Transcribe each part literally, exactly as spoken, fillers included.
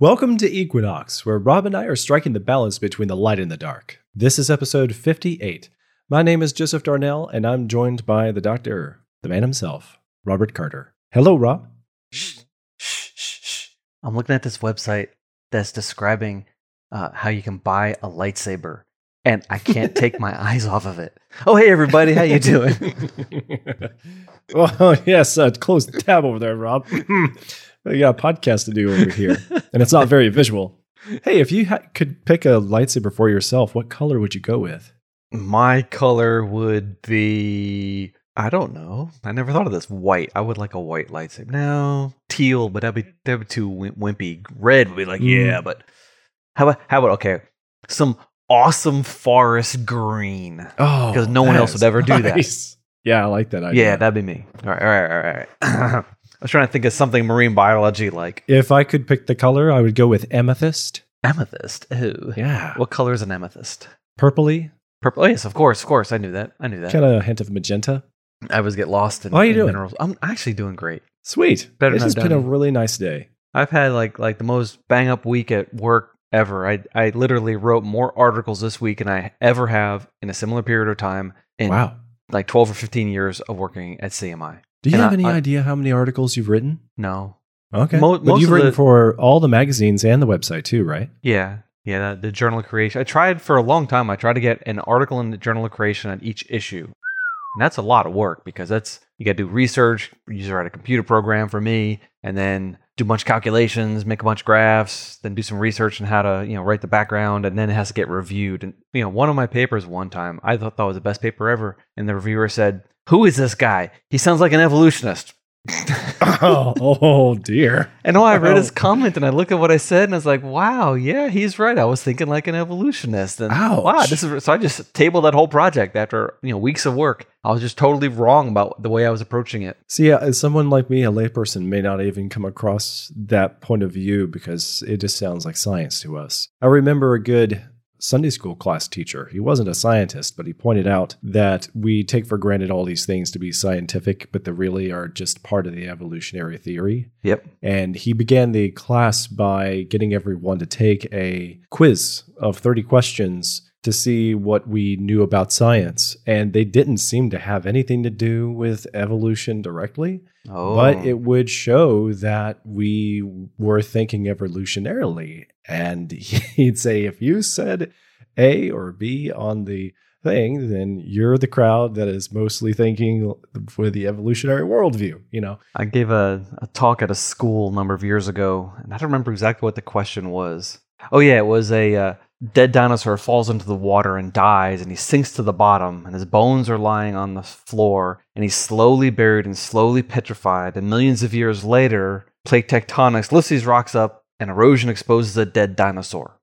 Welcome to Equinox, where Rob and I are striking the balance between the light and the dark. This is episode fifty-eight. My name is Joseph Darnell, and I'm joined by the doctor, the man himself, Robert Carter. Hello, Rob. Shh, shh, shh, shh. I'm looking at this website that's describing uh, how you can buy a lightsaber, and I can't take my eyes off of it. Oh, hey, everybody. How you doing? Oh, yes. Uh, close the tab over there, Rob. We got a podcast to do over here, and it's not very visual. Hey, if you ha- could pick a lightsaber for yourself, what color would you go with? My color would be, I don't know. I never thought of this. White. I would like a white lightsaber. No, teal, but that'd be, that'd be too wimpy. Red would be like, mm. yeah, but how about, how about, okay, some awesome forest green. Oh, because no one else would ever do nice. that. Yeah, I like that idea. Yeah, that'd be me. All right, all right, all right, all right. I was trying to think of something marine biology like. If I could pick the color, I would go with amethyst. Amethyst? Ew. Yeah. What color is an amethyst? Purpley. Purple? Oh, yes, of course, of course. I knew that. I knew that. Got a hint of magenta. I always get lost in, How are you in doing? minerals. I'm actually doing great. Sweet. Better than I've done. It's been a really nice day. I've had like like the most bang up week at work ever. I I literally wrote more articles this week than I ever have in a similar period of time in wow. like twelve or fifteen years of working at C M I. Do you and have I, any I, idea how many articles you've written? No. Okay. Mo- but you've written the, for all the magazines and the website too, right? Yeah. Yeah. The, the Journal of Creation. I tried for a long time. I tried to get an article in the Journal of Creation on each issue. And that's a lot of work because that's, you got to do research, you write a computer program for me, and then do a bunch of calculations, make a bunch of graphs, then do some research on how to, you know, write the background, and then it has to get reviewed. And, you know, one of my papers one time, I thought that was the best paper ever. And the reviewer said, "Who is this guy? He sounds like an evolutionist." oh, oh, dear. And all I read oh. his comment, and I looked at what I said, and I was like, wow, yeah, he's right. I was thinking like an evolutionist. And Ouch. wow, this is so I just tabled that whole project after, you know, weeks of work. I was just totally wrong about the way I was approaching it. See, uh, someone like me, a layperson, may not even come across that point of view because it just sounds like science to us. I remember a good Sunday school class teacher. He wasn't a scientist, but he pointed out that we take for granted all these things to be scientific, but they really are just part of the evolutionary theory. Yep. And he began the class by getting everyone to take a quiz of thirty questions to see what we knew about science. And they didn't seem to have anything to do with evolution directly, oh. but it would show that we were thinking evolutionarily. And he'd say, if you said A or B on the thing, then you're the crowd that is mostly thinking for the evolutionary worldview, you know? I gave a, a talk at a school a number of years ago, and I don't remember exactly what the question was. Oh yeah, it was a... Uh, dead dinosaur falls into the water and dies, and he sinks to the bottom, and his bones are lying on the floor, and he's slowly buried and slowly petrified, and millions of years later, plate tectonics lifts these rocks up, and erosion exposes a dead dinosaur.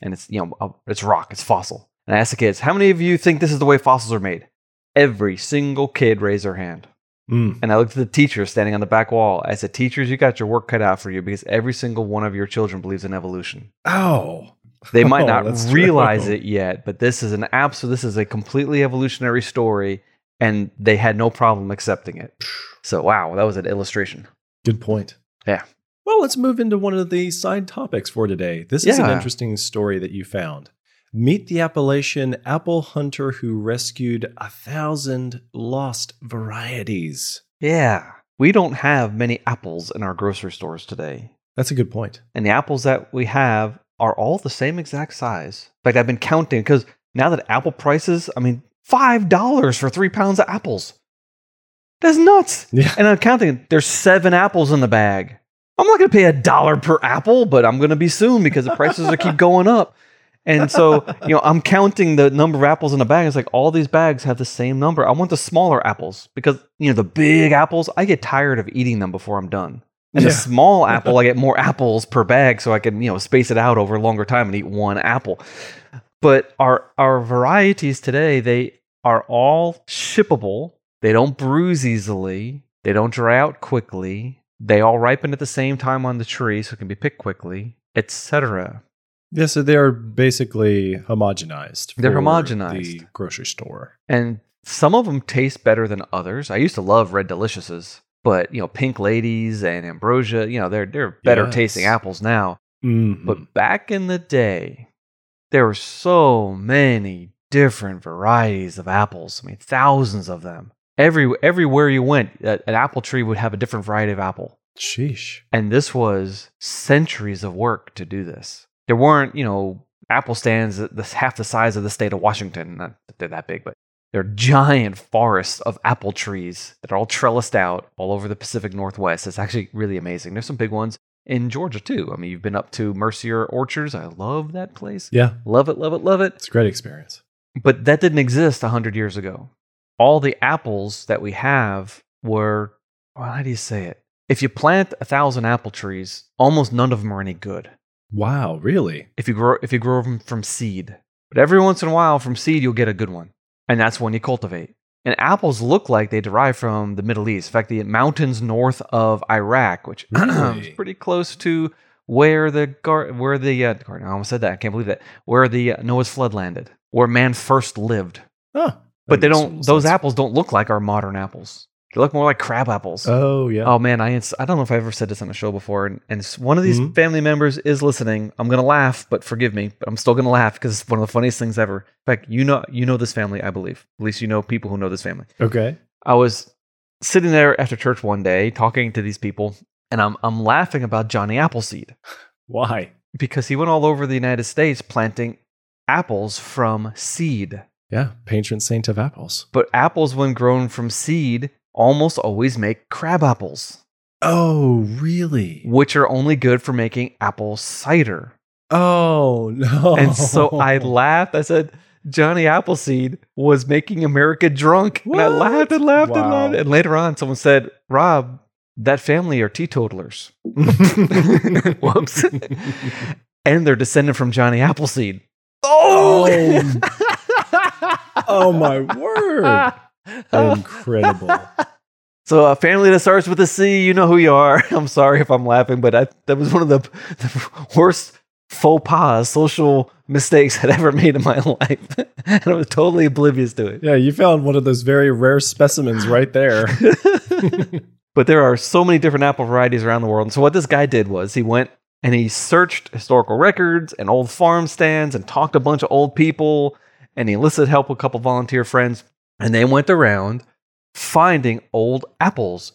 And it's, you know, it's rock, it's fossil. And I asked the kids, how many of you think this is the way fossils are made? Every single kid raised their hand. Mm. And I looked at the teacher standing on the back wall. I said, teachers, you got your work cut out for you because every single one of your children believes in evolution. Oh. They might not oh, realize true. it yet, but this is an absolute, this is a completely evolutionary story, and they had no problem accepting it. So, wow, that was an illustration. Good point. Yeah. Well, let's move into one of the side topics for today. This yeah. is an interesting story that you found. Meet the Appalachian apple hunter who rescued a thousand lost varieties. Yeah. We don't have many apples in our grocery stores today. That's a good point. And the apples that we have are all the same exact size. In fact, I've been counting because now that apple prices, I mean, five dollars for three pounds of apples. That's nuts. Yeah. And I'm counting. There's seven apples in the bag. I'm not going to pay a dollar per apple, but I'm going to be soon because the prices are keep going up. And so, you know, I'm counting the number of apples in a bag. It's like all these bags have the same number. I want the smaller apples because, you know, the big apples, I get tired of eating them before I'm done. And yeah. a small apple, I get more apples per bag so I can, you know, space it out over a longer time and eat one apple. But our our varieties today, they are all shippable. They don't bruise easily. They don't dry out quickly. They all ripen at the same time on the tree so it can be picked quickly, et cetera. Yeah, so they're basically homogenized. They're homogenized. The grocery store. And some of them taste better than others. I used to love Red Deliciouses. But, you know, Pink Ladies and Ambrosia, you know, they're they're better yes. tasting apples now. Mm-hmm. But back in the day, there were so many different varieties of apples. I mean, thousands of them. Every everywhere you went, an apple tree would have a different variety of apple. Sheesh. And this was centuries of work to do this. There weren't, you know, apple stands that's half the size of the state of Washington. Not that they're that big, but they're giant forests of apple trees that are all trellised out all over the Pacific Northwest. It's actually really amazing. There's some big ones in Georgia, too. I mean, you've been up to Mercier Orchards. I love that place. Yeah. Love it, love it, love it. It's a great experience. But that didn't exist one hundred years ago. All the apples that we have were, well, how do you say it? If you plant a thousand apple trees, almost none of them are any good. Wow, really? If you grow if you grow them from seed. But every once in a while, from seed, you'll get a good one. And that's when you cultivate. And apples look like they derive from the Middle East. In fact, the mountains north of Iraq, which really? is pretty close to where the gar- where the uh, garden. I almost said that. I can't believe that. Where the uh, Noah's flood landed, where man first lived. Huh. But they don't. Those sense. apples don't look like our modern apples. They look more like crab apples. Oh, yeah. Oh, man. I ins- I don't know if I've ever said this on the show before. And, and one of these mm-hmm. family members is listening. I'm going to laugh, but forgive me. But I'm still going to laugh because it's one of the funniest things ever. In fact, you know you know this family, I believe. At least you know people who know this family. Okay. I was sitting there after church one day talking to these people, and I'm I'm laughing about Johnny Appleseed. Why? Because he went all over the United States planting apples from seed. Yeah. Patron saint of apples. But apples, when grown from seed, almost always make crab apples. Oh, really? Which are only good for making apple cider. Oh, no. And so I laughed. I said, Johnny Appleseed was making America drunk. What? And I laughed and laughed wow. and laughed. And later on, someone said, Rob, that family are teetotalers. Whoops. And they're descended from Johnny Appleseed. Oh, oh my word. Incredible. So a family that starts with a C, you know who you are. I'm sorry if I'm laughing, but I, that was one of the, the worst faux pas, social mistakes I'd ever made in my life. And I was totally oblivious to it. Yeah, you found one of those very rare specimens right there. But there are so many different apple varieties around the world. And so what this guy did was he went and he searched historical records and old farm stands and talked to a bunch of old people. And he enlisted help with a couple volunteer friends. And they went around finding old apples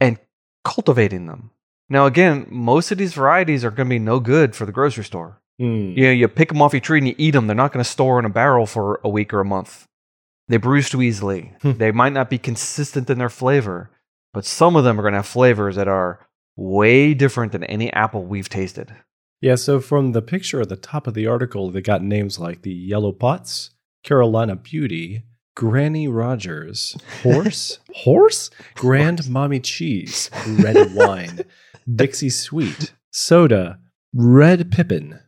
and cultivating them. Now, again, most of these varieties are going to be no good for the grocery store. Mm. You know, you pick them off your tree and you eat them. They're not going to store in a barrel for a week or a month. They bruise too easily. They might not be consistent in their flavor, but some of them are going to have flavors that are way different than any apple we've tasted. Yeah, so from the picture at the top of the article, they got names like the Yellow Pots, Carolina Beauty, Granny Rogers, Horse, Horse, Grand Mommy Cheese, Red Wine, Dixie Sweet, Soda, Red Pippin,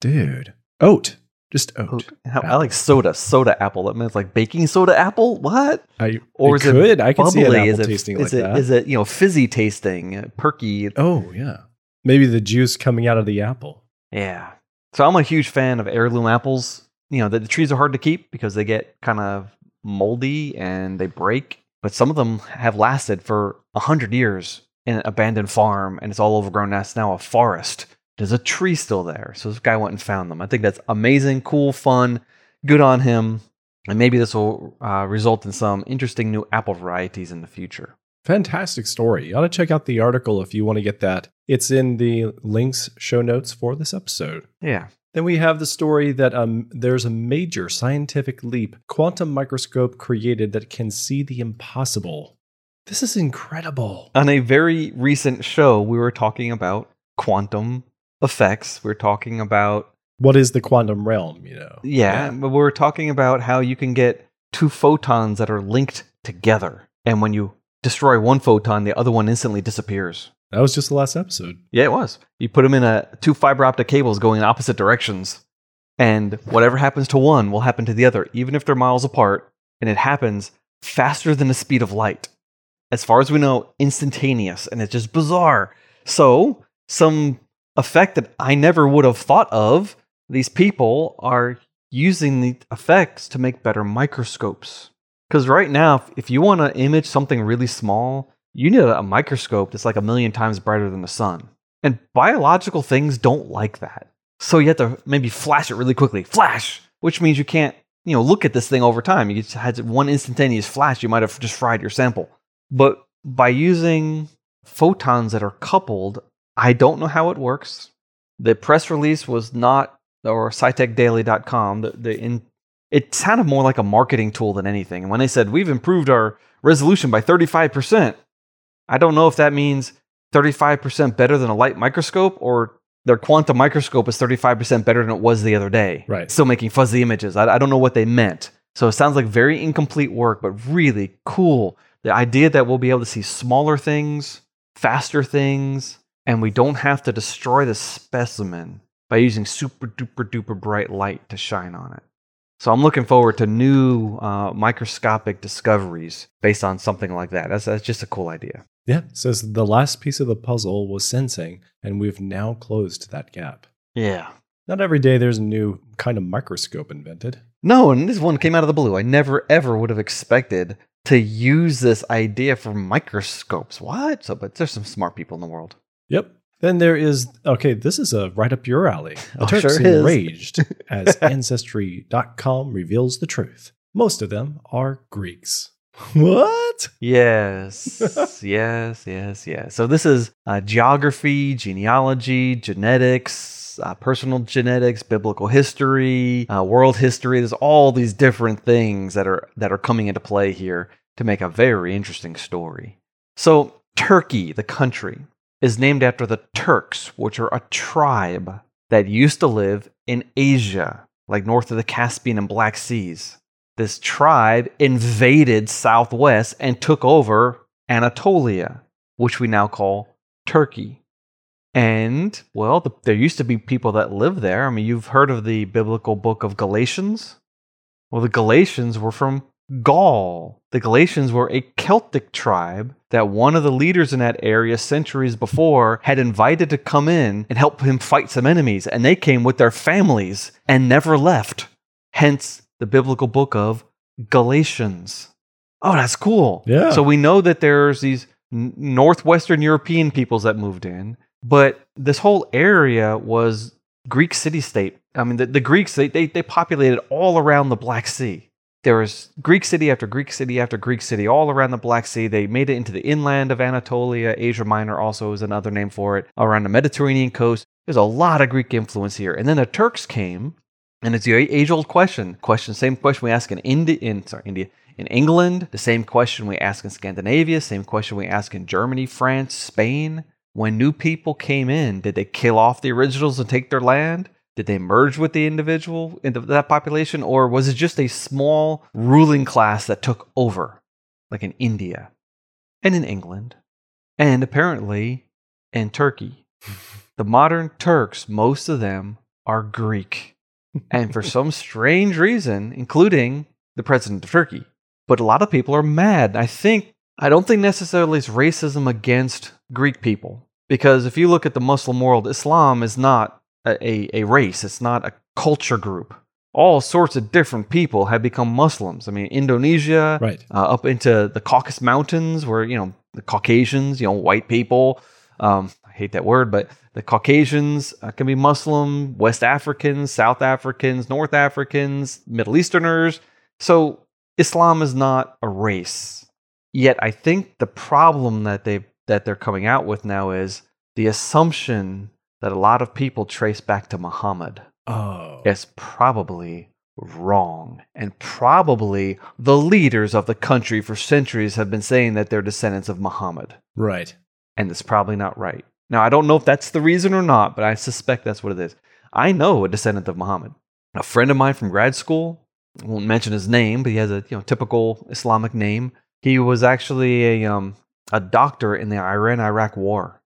dude, Oat, just Oat. oat. How, I like soda, soda apple. That means like baking soda apple? What? I, or is it could. It I can see an apple is it, tasting is like it, that. Is it, you know, fizzy tasting, perky? Oh, yeah. Maybe the juice coming out of the apple. Yeah. So I'm a huge fan of heirloom apples. You know, the, the trees are hard to keep because they get kind of moldy and they break, but some of them have lasted for a hundred years in an abandoned farm, and it's all overgrown. That's now a forest. There's a tree still there. So this guy went and found them. I think that's amazing, cool, fun, good on him. And maybe this will uh, result in some interesting new apple varieties in the future. Fantastic story. You ought to check out the article if you want to get that. It's in the links, show notes for this episode. Yeah. Then we have the story that um, there's a major scientific leap, quantum microscope created that can see the impossible. This is incredible. On a very recent show, we were talking about quantum effects. We were talking about... What is the quantum realm, you know? Yeah, yeah. But we were talking about how you can get two photons that are linked together. And when you destroy one photon, the other one instantly disappears. That was just the last episode. Yeah, it was. You put them in a two fiber optic cables going in opposite directions, and whatever happens to one will happen to the other, even if they're miles apart, and it happens faster than the speed of light. As far as we know, instantaneous, and it's just bizarre. So, some effect that I never would have thought of, these people are using the effects to make better microscopes. Because right now, if you want to image something really small, you need a microscope that's like a million times brighter than the sun. And biological things don't like that. So you have to maybe flash it really quickly. Flash! Which means you can't, you know, look at this thing over time. You just had one instantaneous flash, you might have just fried your sample. But by using photons that are coupled, I don't know how it works. The press release was not, or scitech daily dot com, the, the in, it sounded more like a marketing tool than anything. And when they said, we've improved our resolution by thirty-five percent, I don't know if that means thirty-five percent better than a light microscope, or their quantum microscope is thirty-five percent better than it was the other day. Right. Still making fuzzy images. I, I don't know what they meant. So it sounds like very incomplete work, but really cool. The idea that we'll be able to see smaller things, faster things, and we don't have to destroy the specimen by using super duper duper bright light to shine on it. So I'm looking forward to new uh, microscopic discoveries based on something like that. That's, that's just a cool idea. Yeah, says so the last piece of the puzzle was sensing, and we've now closed that gap. Yeah. Not every day there's a new kind of microscope invented. No, and this one came out of the blue. I never, ever would have expected to use this idea for microscopes. What? So, but there's some smart people in the world. Yep. Then there is, okay, this is a right up your alley. The oh, Turks sure enraged as Ancestry dot com reveals the truth. Most of them are Greeks. What? Yes, yes, yes, yes. So this is uh, geography, genealogy, genetics, uh, personal genetics, biblical history, uh, world history. There's all these different things that are that are coming into play here to make a very interesting story. So Turkey, the country, is named after the Turks, which are a tribe that used to live in Asia, like north of the Caspian and Black Seas. This tribe invaded Southwest and took over Anatolia, which we now call Turkey. And, well, the, there used to be people that lived there. I mean, you've heard of the biblical book of Galatians? Well, the Galatians were from Gaul. The Galatians were a Celtic tribe that one of the leaders in that area centuries before had invited to come in and help him fight some enemies. And they came with their families and never left. Hence the biblical book of Galatians. Oh, that's cool. Yeah. So we know that there's these n- Northwestern European peoples that moved in, but this whole area was Greek city-state. I mean, the, the Greeks, they, they they populated all around the Black Sea. There was Greek city after Greek city after Greek city all around the Black Sea. They made it into the inland of Anatolia. Asia Minor also is another name for it. Around the Mediterranean coast, there's a lot of Greek influence here. And then the Turks came, and it's the age-old question. Question, same question we ask in India, in sorry, India, in England. The same question we ask in Scandinavia. Same question we ask in Germany, France, Spain. When new people came in, did they kill off the originals and take their land? Did they merge with the individual, into that population, or was it just a small ruling class that took over, like in India and in England and apparently in Turkey? The modern Turks, most of them are Greek, and for some strange reason, including the president of Turkey. But a lot of people are mad. I think, I don't think necessarily it's racism against Greek people, because if you look at the Muslim world, Islam is not A, a race. It's not a culture group. All sorts of different people have become Muslims. I mean, Indonesia, right. uh, up into the Caucasus Mountains, where, you know, the Caucasians, you know, white people, um, I hate that word, but the Caucasians uh, can be Muslim, West Africans, South Africans, North Africans, Middle Easterners. So Islam is not a race. Yet I think the problem that they that they're coming out with now is the assumption that a lot of people trace back to Muhammad. Oh. It's probably wrong. And probably the leaders of the country for centuries have been saying that they're descendants of Muhammad. Right. And it's probably not right. Now, I don't know if that's the reason or not, but I suspect that's what it is. I know a descendant of Muhammad. A friend of mine from grad school, I won't mention his name, but he has a you know typical Islamic name. He was actually a um, a doctor in the Iran-Iraq War.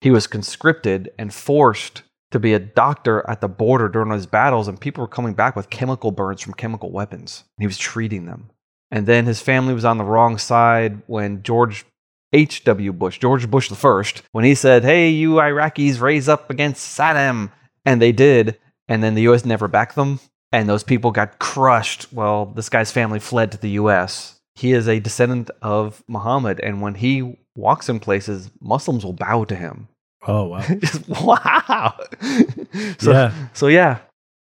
He was conscripted and forced to be a doctor at the border during those battles, and people were coming back with chemical burns from chemical weapons. And he was treating them. And then his family was on the wrong side when George H W Bush, George Bush the First, when he said, hey, you Iraqis, raise up against Saddam. And they did. And then the U S never backed them. And those people got crushed. Well, this guy's family fled to the U S. He is a descendant of Muhammad. And when he walks in places, Muslims will bow to him. Oh, wow. Wow. So, yeah. So, yeah.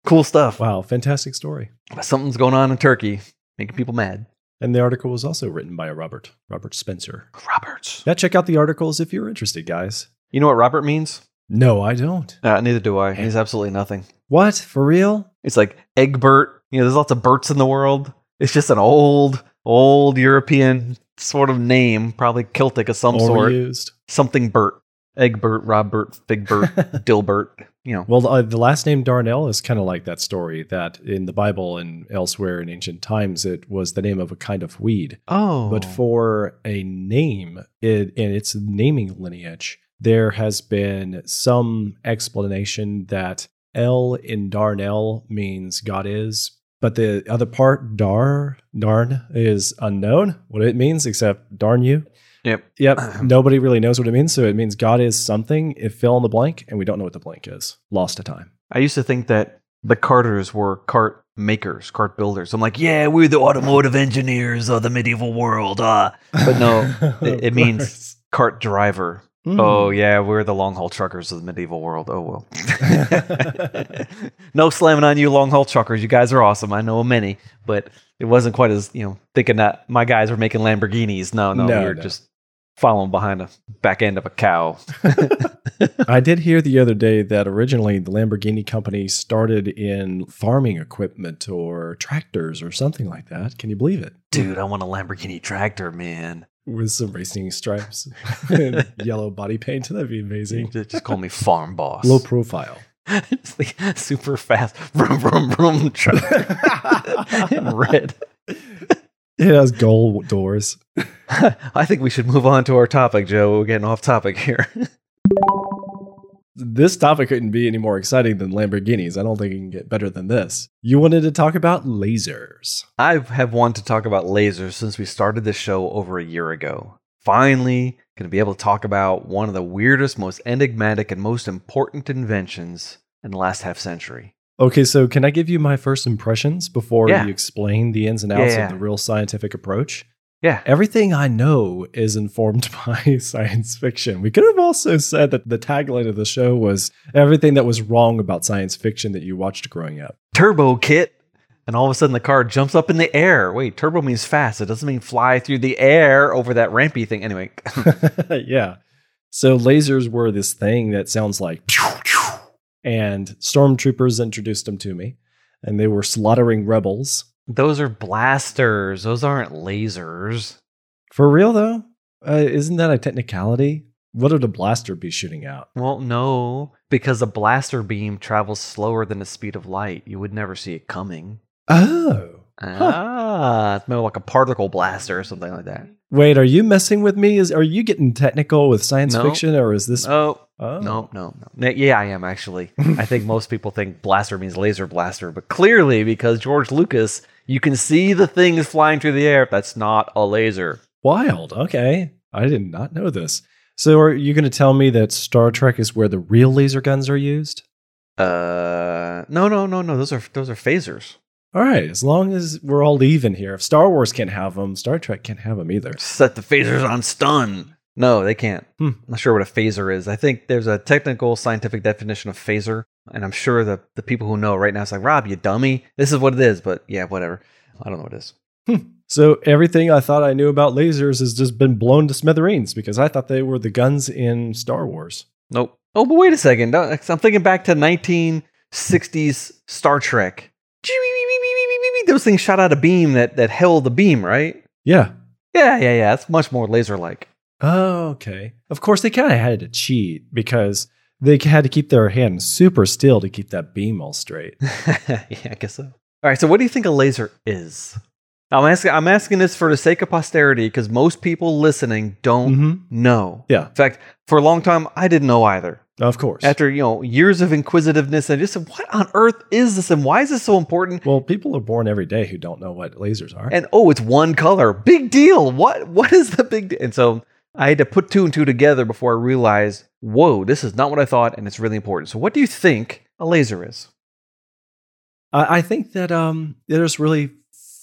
Cool stuff. Wow. Fantastic story. Something's going on in Turkey, making people mad. And the article was also written by a Robert, Robert Spencer. Roberts. Yeah, check out the articles if you're interested, guys. You know what Robert means? No, I don't. Uh, neither do I. He's absolutely nothing. What? For real? It's like Egbert. You know, there's lots of Berts in the world. It's just an old, old European sort of name, probably Celtic of some sort. Overused. Something Bert. Egbert, Robert, Figbert, Dilbert, you know. Well, uh, the last name Darnell is kind of like that story that in the Bible and elsewhere in ancient times, it was the name of a kind of weed. Oh. But for a name it, in its naming lineage, there has been some explanation that L in Darnell means God is, but the other part, dar, darn, is unknown, what it means, except darn you. Yep. Yep. Nobody really knows what it means. So it means God is something. It fell in the blank and we don't know what the blank is. Lost to time. I used to think that the Carters were cart makers, cart builders. I'm like, yeah, we're the automotive engineers of the medieval world. Uh. But no, it, it means cart driver. Mm. Oh, yeah, we're the long haul truckers of the medieval world. Oh, well. No slamming on you long haul truckers. You guys are awesome. I know many, but it wasn't quite as, you know, thinking that my guys were making Lamborghinis. No, no, no we were no. just following behind the back end of a cow. I did hear the other day that originally the Lamborghini company started in farming equipment or tractors or something like that. Can you believe it? Dude, I want a Lamborghini tractor, man. With some racing stripes and yellow body paint. That'd be amazing. Just call me Farm Boss. Low profile. It's like super fast. Vroom, vroom, vroom. In red. It has gold doors. I think we should move on to our topic, Joe. We're getting off topic here. This topic couldn't be any more exciting than Lamborghinis. I don't think it can get better than this. You wanted to talk about lasers. I have wanted to talk about lasers since we started this show over a year ago. Finally, going to be able to talk about one of the weirdest, most enigmatic, and most important inventions in the last half century. Okay, so can I give you my first impressions before yeah. you explain the ins and outs yeah, yeah. of the real scientific approach? Yeah. Everything I know is informed by science fiction. We could have also said that the tagline of the show was everything that was wrong about science fiction that you watched growing up. Turbo kit. And all of a sudden the car jumps up in the air. Wait, turbo means fast. It doesn't mean fly through the air over that rampy thing. Anyway. Yeah. So lasers were this thing that sounds like. And stormtroopers introduced them to me. And they were slaughtering rebels. Those are blasters. Those aren't lasers. For real, though? Uh, isn't that a technicality? What would a blaster be shooting out? Well, no, because a blaster beam travels slower than the speed of light. You would never see it coming. Oh. Ah, huh. It's more like a particle blaster or something like that. Wait, are you messing with me? Is Are you getting technical with science no. fiction, or is this... Oh. Oh. No, no, no. Yeah, I am, actually. I think most people think blaster means laser blaster, but clearly, because George Lucas... You can see the things flying through the air. That's not a laser. Wild. Okay. I did not know this. So are you going to tell me that Star Trek is where the real laser guns are used? Uh, no, no, no, no. Those are those are phasers. All right. As long as we're all even here. If Star Wars can't have them, Star Trek can't have them either. Set the phasers on stun. No, they can't. Hmm. I'm not sure what a phaser is. I think there's a technical scientific definition of phaser. And I'm sure the, the people who know right now, it's like, Rob, you dummy. This is what it is. But yeah, whatever. I don't know what it is. Hmm. So everything I thought I knew about lasers has just been blown to smithereens because I thought they were the guns in Star Wars. Nope. Oh, but wait a second. I'm thinking back to nineteen sixties Star Trek. Those things shot out a beam that, that held the beam, right? Yeah. Yeah, yeah, yeah. It's much more laser-like. Oh, okay. Of course, they kind of had to cheat because they had to keep their hand super still to keep that beam all straight. Yeah, I guess so. All right. So what do you think a laser is? I'm asking, I'm asking this for the sake of posterity because most people listening don't mm-hmm. know. Yeah. In fact, for a long time, I didn't know either. Of course. After, you know, years of inquisitiveness and just what on earth is this and why is this so important? Well, people are born every day who don't know what lasers are. And, oh, it's one color. Big deal. What? What is the big deal? And so... I had to put two and two together before I realized, whoa, this is not what I thought, and it's really important. So what do you think a laser is? I think that um, there's really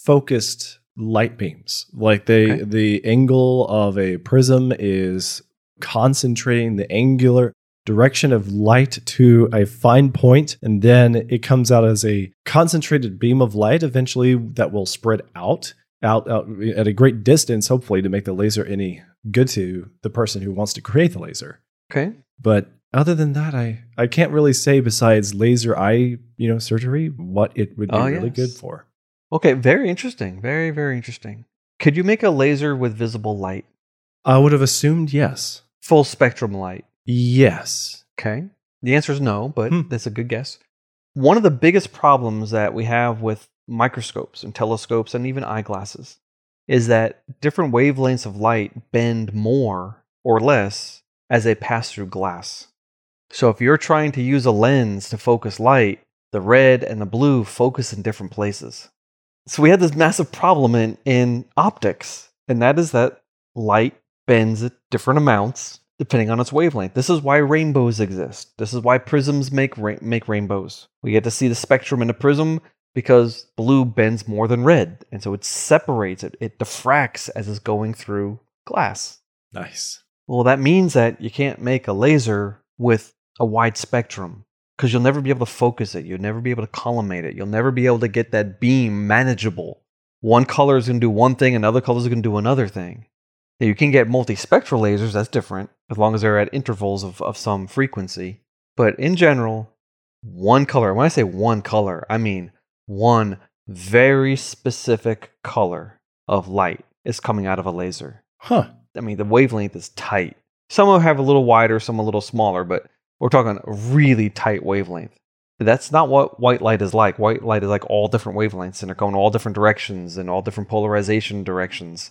focused light beams. Like they, okay. the angle of a prism is concentrating the angular direction of light to a fine point, and then it comes out as a concentrated beam of light eventually that will spread out, out, out at a great distance, hopefully, to make the laser any good to the person who wants to create the laser. Okay. But other than that, I, I can't really say besides laser eye, you know, surgery, what it would be oh, really yes. good for. Okay, very interesting. Very, very interesting. Could you make a laser with visible light? I would have assumed yes. Full spectrum light. Yes. Okay. The answer is no, but hmm. that's a good guess. One of the biggest problems that we have with microscopes and telescopes and even eyeglasses is that different wavelengths of light bend more or less as they pass through glass. So if you're trying to use a lens to focus light, the red and the blue focus in different places. So we have this massive problem in, in optics, and that is that light bends at different amounts depending on its wavelength. This is why rainbows exist. This is why prisms make ra- make rainbows. We get to see the spectrum in a prism because blue bends more than red, and so it separates it. It diffracts as it's going through glass. Nice. Well, that means that you can't make a laser with a wide spectrum because you'll never be able to focus it. You'll never be able to collimate it. You'll never be able to get that beam manageable. One color is going to do one thing, another color is going to do another thing. Now, you can get multispectral lasers, that's different, as long as they're at intervals of, of some frequency. But in general, one color. When I say one color, I mean one very specific color of light is coming out of a laser. Huh. I mean, the wavelength is tight. Some will have a little wider, some a little smaller, but we're talking a really tight wavelength. But that's not what white light is like. White light is like all different wavelengths, and they're going all different directions and all different polarization directions.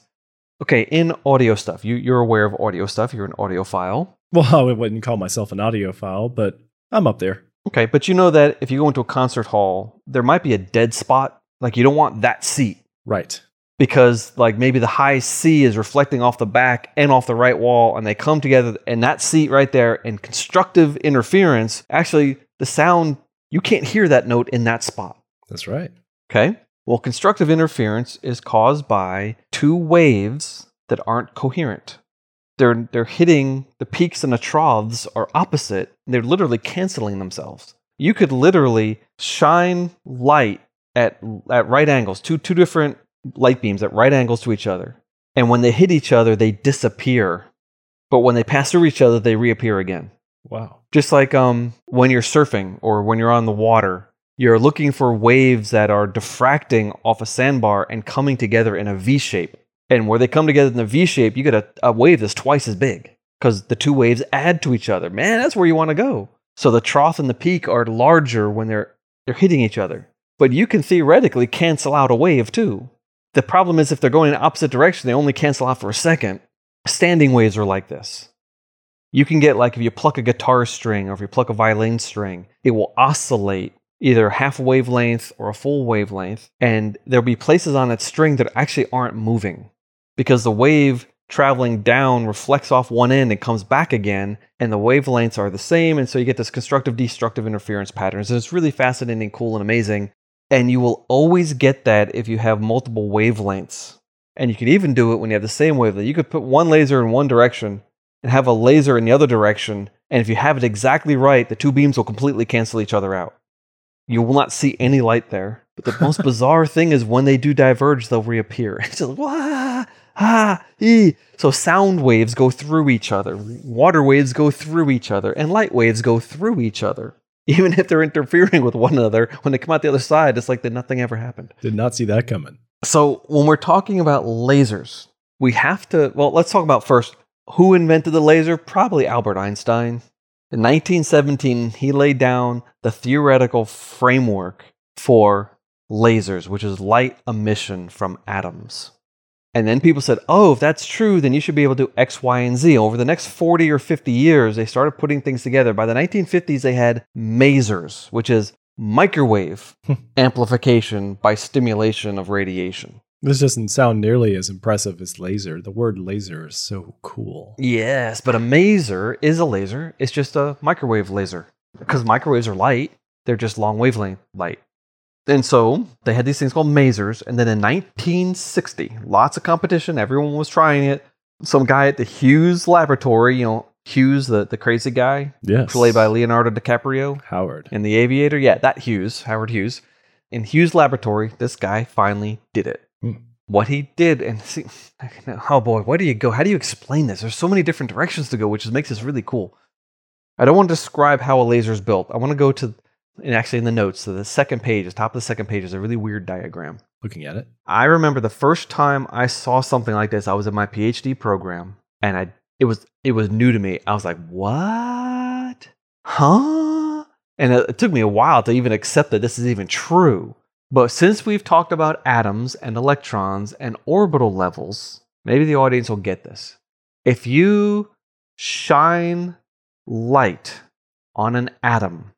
Okay, in audio stuff, you, you're aware of audio stuff. You're an audiophile. Well, I wouldn't call myself an audiophile, but I'm up there. Okay, but you know that if you go into a concert hall, there might be a dead spot. Like, you don't want that seat. Right. Because, like, maybe the high C is reflecting off the back and off the right wall, and they come together, and that seat right there, and constructive interference, actually, the sound, you can't hear that note in that spot. That's right. Okay. Well, constructive interference is caused by two waves that aren't coherent. They're, they're hitting, the peaks and the troughs are opposite. They're literally canceling themselves. You could literally shine light at, at right angles, two, two different light beams at right angles to each other. And when they hit each other, they disappear. But when they pass through each other, they reappear again. Wow. Just like um, when you're surfing or when you're on the water. You're looking for waves that are diffracting off a sandbar and coming together in a V shape. And where they come together in a V shape, you get a, a wave that's twice as big because the two waves add to each other. Man, that's where you want to go. So the trough and the peak are larger when they're they're hitting each other. But you can theoretically cancel out a wave too. The problem is if they're going in the opposite direction, they only cancel out for a second. Standing waves are like this. You can get, like, if you pluck a guitar string or if you pluck a violin string, it will oscillate either half a wavelength or a full wavelength, and there'll be places on that string that actually aren't moving because the wave traveling down reflects off one end and comes back again, and the wavelengths are the same, and so you get this constructive-destructive interference patterns, and it's really fascinating, cool, and amazing, and you will always get that if you have multiple wavelengths, and you can even do it when you have the same wavelength. You could put one laser in one direction and have a laser in the other direction, and if you have it exactly right, the two beams will completely cancel each other out. You will not see any light there. But the most bizarre thing is when they do diverge, they'll reappear. It's just like, wah, ah, ee. So sound waves go through each other. Water waves go through each other. And light waves go through each other. Even if they're interfering with one another, when they come out the other side, it's like that nothing ever happened. Did not see that coming. So when we're talking about lasers, we have to, well, let's talk about first, who invented the laser? Probably Albert Einstein. In nineteen seventeen, he laid down the theoretical framework for lasers, which is light emission from atoms. And then people said, oh, if that's true, then you should be able to do X, Y, and Z. Over the next forty or fifty years, they started putting things together. By the nineteen fifties, they had masers, which is microwave amplification by stimulation of radiation. This doesn't sound nearly as impressive as laser. The word laser is so cool. Yes, but a maser is a laser. It's just a microwave laser. Because microwaves are light. They're just long wavelength light. And so they had these things called masers. And then in nineteen sixty, lots of competition. Everyone was trying it. Some guy at the Hughes Laboratory, you know, Hughes, the, the crazy guy, yes, played by Leonardo DiCaprio. Howard. In The Aviator. Yeah, that Hughes, Howard Hughes. In Hughes' laboratory, this guy finally did it. Mm. What he did, and see, oh boy, where do you go? How do you explain this? There's so many different directions to go, which makes this really cool. I don't want to describe how a laser is built. I want to go to, and actually in the notes, so the second page, the top of the second page is a really weird diagram. Looking at it. I remember the first time I saw something like this, I was in my PhD program, and I It was it was new to me. I was like, what? Huh? And it, it took me a while to even accept that this is even true. But since we've talked about atoms and electrons and orbital levels, maybe the audience will get this. If you shine light on an atom,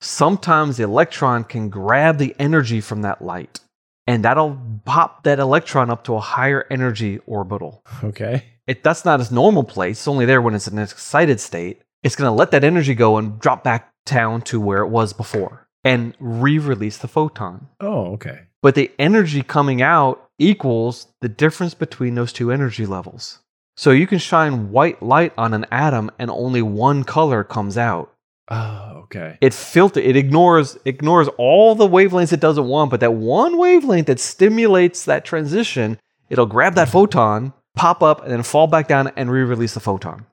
sometimes the electron can grab the energy from that light, and that'll pop that electron up to a higher energy orbital. Okay. It, that's not its normal place. It's only there when it's in an excited state. It's going to let that energy go and drop back down to where it was before and re-release the photon. Oh, okay. But the energy coming out equals the difference between those two energy levels. So you can shine white light on an atom and only one color comes out. Oh, okay. It filters, it ignores, ignores all the wavelengths it doesn't want, but that one wavelength that stimulates that transition, it'll grab that photon, pop up, and then fall back down and re-release the photon.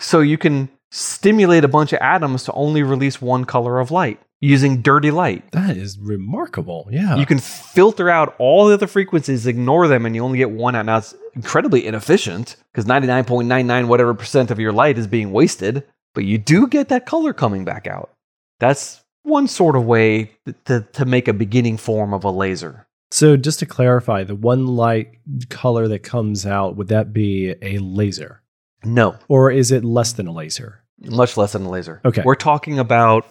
So you can stimulate a bunch of atoms to only release one color of light using dirty light. That is remarkable, yeah. You can filter out all the other frequencies, ignore them, and you only get one out. Now, it's incredibly inefficient because ninety-nine point nine nine whatever percent of your light is being wasted, but you do get that color coming back out. That's one sort of way to, to make a beginning form of a laser. So just to clarify, the one light color that comes out, would that be a laser? No. Or is it less than a laser? Much less than a laser. Okay. We're talking about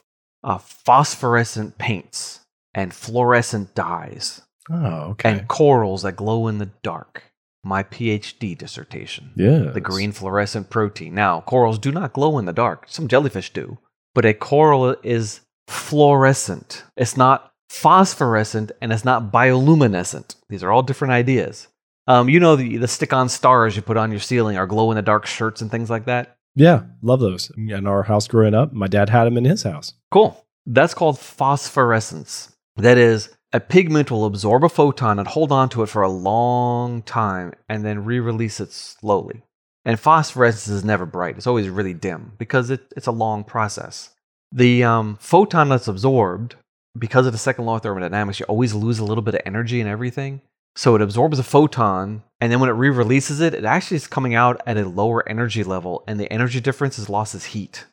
uh, phosphorescent paints and fluorescent dyes. Oh, okay. And corals that glow in the dark. My PhD dissertation. Yeah. The green fluorescent protein. Now, corals do not glow in the dark. Some jellyfish do. But a coral is fluorescent. It's not phosphorescent, and it's not bioluminescent. These are all different ideas. Um, you know, the, the stick-on stars you put on your ceiling are glow-in-the-dark shirts and things like that? Yeah, love those. In our house growing up, my dad had them in his house. Cool. That's called phosphorescence. That is, a pigment will absorb a photon and hold on to it for a long time and then re-release it slowly. And phosphorescence is never bright. It's always really dim because it, it's a long process. The um, photon that's absorbed, because of the second law of thermodynamics, you always lose a little bit of energy and everything. So it absorbs a photon, and then when it re-releases it, it actually is coming out at a lower energy level, and the energy difference is lost as heat.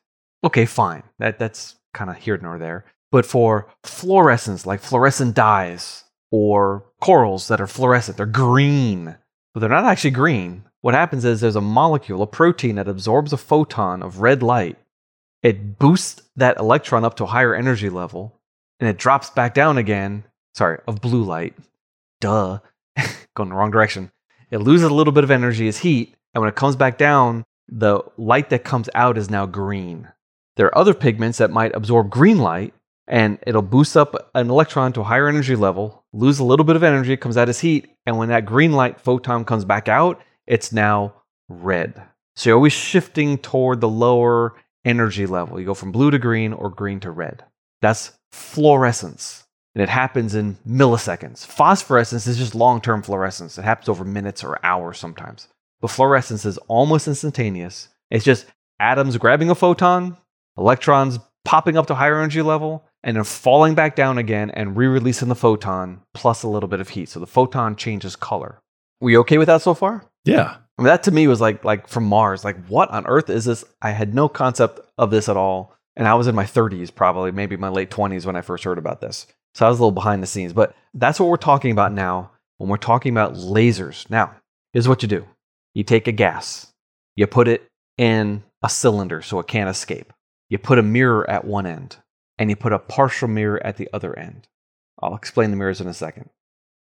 Okay, fine. That That's kind of here nor there. But for fluorescence, like fluorescent dyes, or corals that are fluorescent, they're green, but they're not actually green. What happens is there's a molecule, a protein, that absorbs a photon of red light. It boosts that electron up to a higher energy level, and it drops back down again, sorry, of blue light. Duh. Going the wrong direction. It loses a little bit of energy as heat, and when it comes back down, the light that comes out is now green. There are other pigments that might absorb green light, and it'll boost up an electron to a higher energy level, lose a little bit of energy, comes out as heat, and when that green light photon comes back out, it's now red. So you're always shifting toward the lower energy level. You go from blue to green or green to red. That's fluorescence, and it happens in milliseconds. Phosphorescence is just long-term fluorescence. It happens over minutes or hours sometimes. But fluorescence is almost instantaneous. It's just atoms grabbing a photon, electrons popping up to a higher energy level, and then falling back down again and re-releasing the photon plus a little bit of heat. So the photon changes color. Were you okay with that so far? Yeah. I mean, that to me was like like from Mars. Like, what on earth is this? I had no concept of this at all. And I was in my thirties, probably, maybe my late twenties when I first heard about this. So I was a little behind the scenes. But that's what we're talking about now when we're talking about lasers. Now, here's what you do. You take a gas. You put it in a cylinder so it can't escape. You put a mirror at one end. And you put a partial mirror at the other end. I'll explain the mirrors in a second.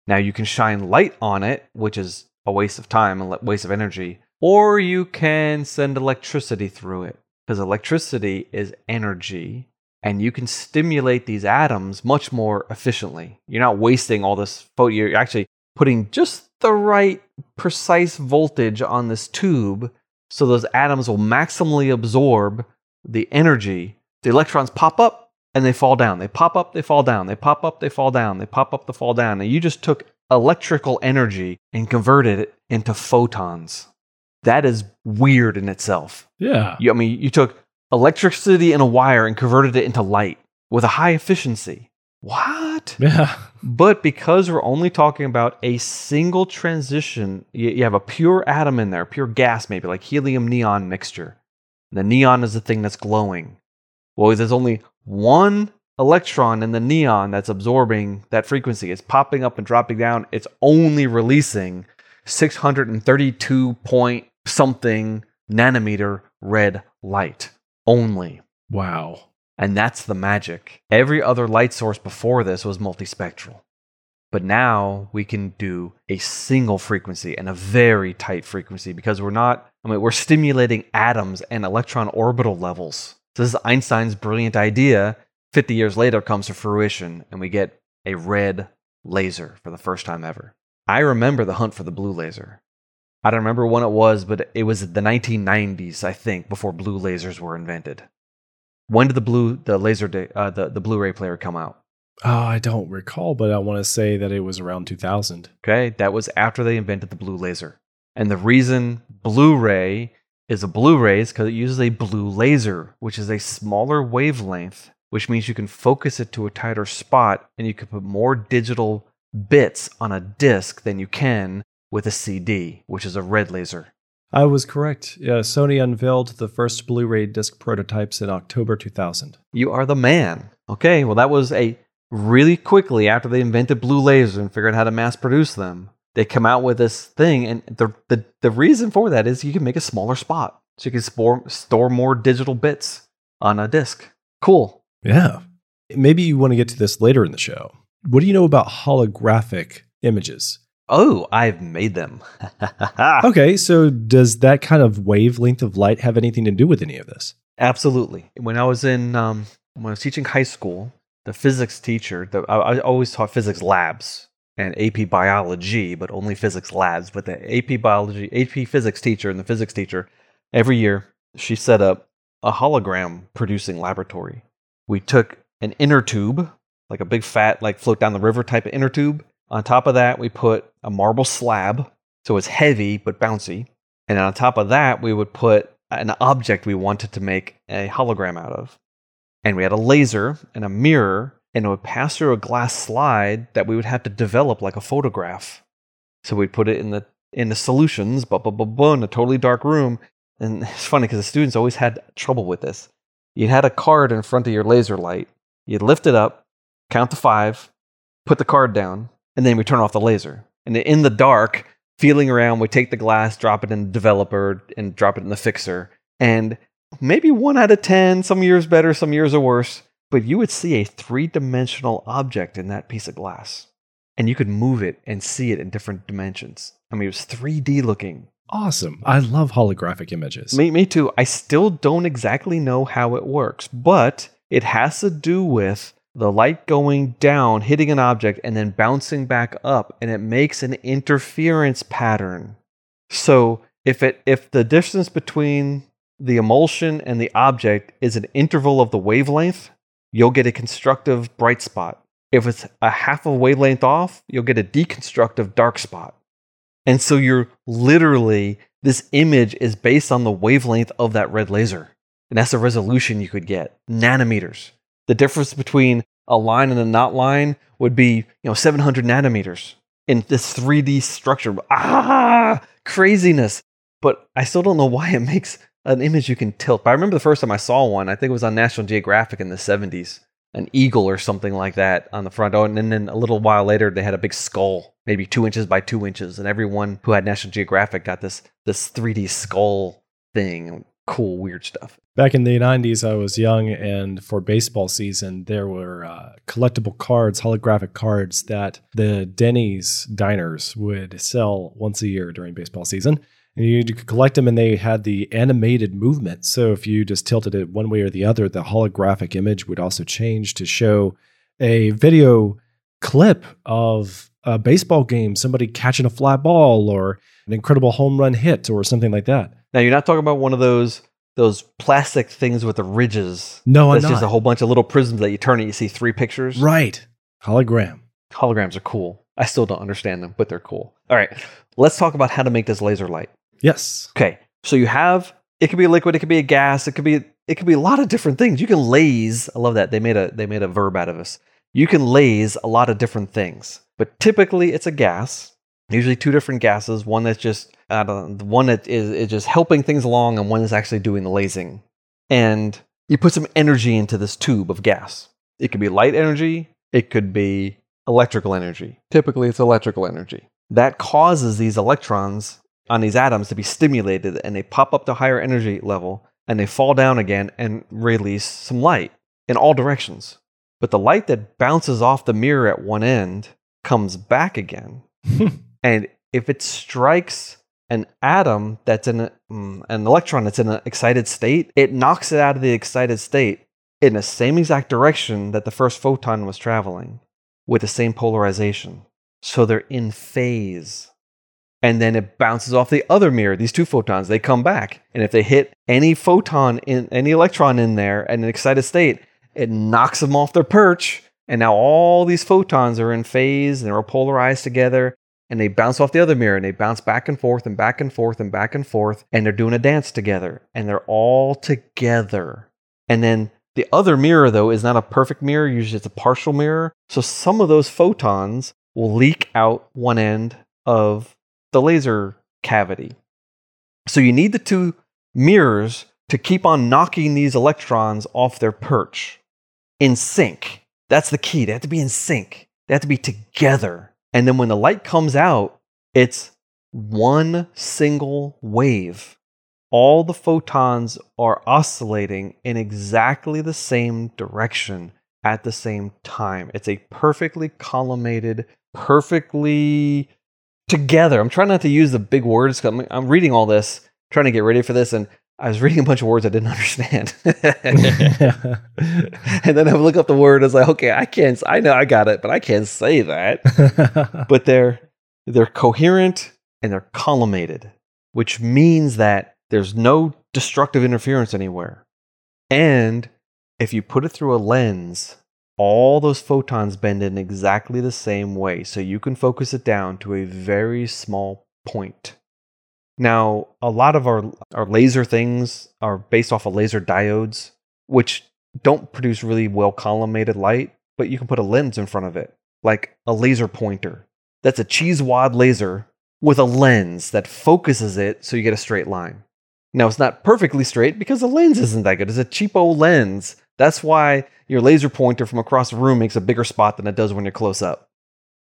Now, you can shine light on it, which is a waste of time and a waste of energy. Or you can send electricity through it. Because electricity is energy, and you can stimulate these atoms much more efficiently. You're not wasting all this photon. You're actually putting just the right precise voltage on this tube so those atoms will maximally absorb the energy. The electrons pop up and they fall down. They pop up, they fall down. They pop up, they fall down. They pop up, they fall down. And you just took electrical energy and converted it into photons. That is weird in itself. Yeah. You, I mean, you took electricity in a wire and converted it into light with a high efficiency. What? Yeah. But because we're only talking about a single transition, you, you have a pure atom in there, pure gas maybe, like helium-neon mixture. And the neon is the thing that's glowing. Well, there's only one electron in the neon that's absorbing that frequency. It's popping up and dropping down. It's only releasing six hundred thirty-two point something nanometer red light only. Wow. And that's the magic. Every other light source before this was multispectral. But now we can do a single frequency and a very tight frequency because we're not, I mean, we're stimulating atoms and electron orbital levels. So this is Einstein's brilliant idea. fifty years later comes to fruition and we get a red laser for the first time ever. I remember the hunt for the blue laser. I don't remember when it was, but it was the nineteen nineties, I think, before blue lasers were invented. When did the blue the laser de- uh, the the Blu-ray player come out? Oh, I don't recall, but I want to say that it was around two thousand. Okay, that was after they invented the blue laser. And the reason Blu-ray is a Blu-ray is because it uses a blue laser, which is a smaller wavelength, which means you can focus it to a tighter spot and you can put more digital bits on a disc than you can with a C D, which is a red laser. I was correct. Yeah, Sony unveiled the first Blu-ray disc prototypes in October two thousand. You are the man. Okay, well that was a really quickly after they invented blue lasers and figured out how to mass produce them. They come out with this thing, and the the, the reason for that is you can make a smaller spot. So you can store, store more digital bits on a disc. Cool. Yeah. Maybe you want to get to this later in the show. What do you know about holographic images? Oh, I've made them. Okay, so does that kind of wavelength of light have anything to do with any of this? Absolutely. When I was in, um, when I was teaching high school, the physics teacher, the, I, I always taught physics labs and A P biology, but only physics labs. But the A P biology, A P physics teacher, and the physics teacher, every year she set up a hologram producing laboratory. We took an inner tube, like a big fat, like float down the river type of inner tube. On top of that, we put a marble slab, so it's heavy but bouncy. And on top of that, we would put an object we wanted to make a hologram out of. And we had a laser and a mirror, and it would pass through a glass slide that we would have to develop like a photograph. So we'd put it in the in the solutions, blah, blah, blah, blah, in a totally dark room. And it's funny because the students always had trouble with this. You had a card in front of your laser light. You'd lift it up, count to five, put the card down, and then we turn off the laser. And in the dark, feeling around, we take the glass, drop it in the developer, and drop it in the fixer. And maybe one out of ten, some years better, some years are worse, but you would see a three-dimensional object in that piece of glass. And you could move it and see it in different dimensions. I mean, it was three D looking. Awesome. I love holographic images. Me, me too. I still don't exactly know how it works, but it has to do with the light going down, hitting an object, and then bouncing back up, and it makes an interference pattern. So if it if the distance between the emulsion and the object is an interval of the wavelength, you'll get a constructive bright spot. If it's a half a wavelength off, you'll get a deconstructive dark spot. And so you're literally, this image is based on the wavelength of that red laser. And that's the resolution you could get, nanometers. The difference between a line and a not line would be, you know, seven hundred nanometers in this three D structure. Ah, craziness. But I still don't know why it makes an image you can tilt. But I remember the first time I saw one, I think it was on National Geographic in the seventies, an eagle or something like that on the front. Oh, and then a little while later, they had a big skull, maybe two inches by two inches. And everyone who had National Geographic got this this three D skull thing. Cool, weird stuff. Back in the nineties, I was young, and for baseball season, there were uh, collectible cards, holographic cards that the Denny's diners would sell once a year during baseball season. And you could collect them, and they had the animated movement. So if you just tilted it one way or the other, the holographic image would also change to show a video clip of a baseball game, somebody catching a fly ball or an incredible home run hit or something like that. Now, you're not talking about one of those those plastic things with the ridges. No, I'm not. That's just a whole bunch of little prisms that you turn and you see three pictures. Right. Hologram. Holograms are cool. I still don't understand them, but they're cool. All right. Let's talk about how to make this laser light. Yes. Okay. So you have, it could be a liquid, it could be a gas, it could be it could be a lot of different things. You can laze. I love that. They made a they made a verb out of this. You can laze a lot of different things, but typically it's a gas. Usually two different gases, one that's just I don't know, one that is, is just helping things along, and one that's actually doing the lazing. And you put some energy into this tube of gas. It could be light energy, it could be electrical energy. Typically, it's electrical energy. That causes these electrons on these atoms to be stimulated, and they pop up to higher energy level, and they fall down again and release some light in all directions. But the light that bounces off the mirror at one end comes back again. And if it strikes an atom that's in a, mm, an electron that's in an excited state, it knocks it out of the excited state in the same exact direction that the first photon was traveling with the same polarization. So they're in phase. And then it bounces off the other mirror. These two photons, they come back. And if they hit any photon, in any electron in there in an excited state, it knocks them off their perch. And now all these photons are in phase and they're polarized together. And they bounce off the other mirror, and they bounce back and forth and back and forth and back and forth. And they're doing a dance together. And they're all together. And then the other mirror, though, is not a perfect mirror. Usually it's a partial mirror. So some of those photons will leak out one end of the laser cavity. So you need the two mirrors to keep on knocking these electrons off their perch in sync. That's the key. They have to be in sync. They have to be together. And then when the light comes out, it's one single wave. All the photons are oscillating in exactly the same direction at the same time. It's a perfectly collimated, perfectly together. I'm trying not to use the big words because I'm, I'm reading all this, trying to get ready for this, and I was reading a bunch of words I didn't understand. And then I would look up the word. I was like, okay, I can't, I know I got it, but I can't say that. But they're, they're coherent and they're collimated, which means that there's no destructive interference anywhere. And if you put it through a lens, all those photons bend in exactly the same way. So you can focus it down to a very small point. Now, a lot of our, our laser things are based off of laser diodes, which don't produce really well collimated light, but you can put a lens in front of it, like a laser pointer. That's a cheese wad laser with a lens that focuses it so you get a straight line. Now, it's not perfectly straight because the lens isn't that good. It's a cheapo lens. That's why your laser pointer from across the room makes a bigger spot than it does when you're close up.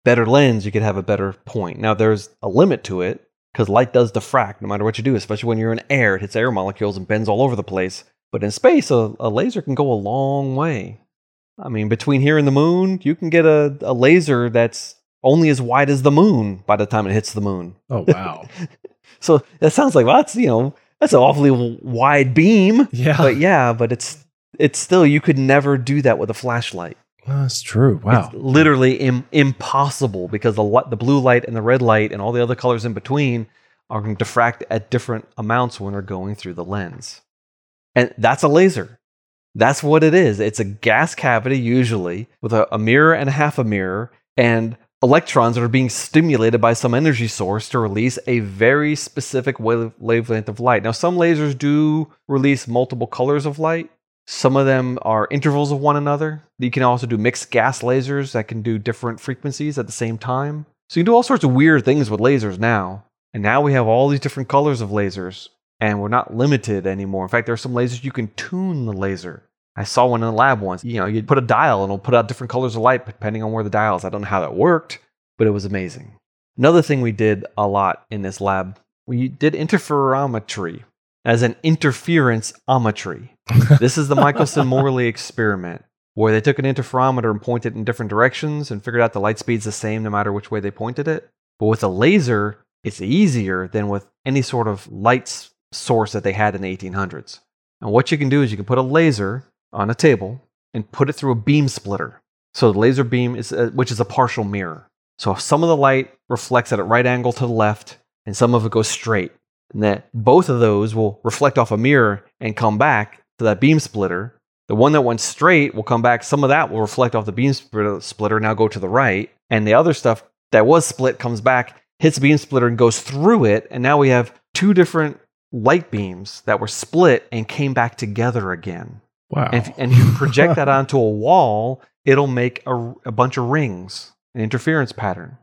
Better lens, you could have a better point. Now, there's a limit to it. Because light does diffract no matter what you do, especially when you're in air. It hits air molecules and bends all over the place. But in space, a, a laser can go a long way. I mean, between here and the moon, you can get a, a laser that's only as wide as the moon by the time it hits the moon. Oh, wow. So that sounds like, well, that's, you know, that's an awfully wide beam. Yeah. But yeah, but it's, it's still, you could never do that with a flashlight. Oh, that's true. Wow. It's literally im- impossible because the li- the blue light and the red light and all the other colors in between are going to diffract at different amounts when they're going through the lens. And that's a laser. That's what it is. It's a gas cavity usually with a, a mirror and a half a mirror and electrons that are being stimulated by some energy source to release a very specific wave- wavelength of light. Now, some lasers do release multiple colors of light. Some of them are intervals of one another. You can also do mixed gas lasers that can do different frequencies at the same time. So you can do all sorts of weird things with lasers now. And now we have all these different colors of lasers, and we're not limited anymore. In fact, there are some lasers you can tune the laser. I saw one in the lab once. You know, you'd put a dial, and it'll put out different colors of light depending on where the dial is. I don't know how that worked, but it was amazing. Another thing we did a lot in this lab, we did interferometry. As an interferenceometry. This is the Michelson-Morley experiment, where they took an interferometer and pointed it in different directions and figured out the light speed's the same no matter which way they pointed it. But with a laser, it's easier than with any sort of light source that they had in the eighteen hundreds. And what you can do is you can put a laser on a table and put it through a beam splitter. So the laser beam, is, uh, which is a partial mirror. So if some of the light reflects at a right angle to the left and some of it goes straight. and that both of those will reflect off a mirror and come back to that beam splitter. The one that went straight will come back. Some of that will reflect off the beam splitter, now go to the right. And the other stuff that was split comes back, hits the beam splitter and goes through it. And now we have two different light beams that were split and came back together again. Wow. And if, and if you project that onto a wall, it'll make a, a bunch of rings, an interference pattern.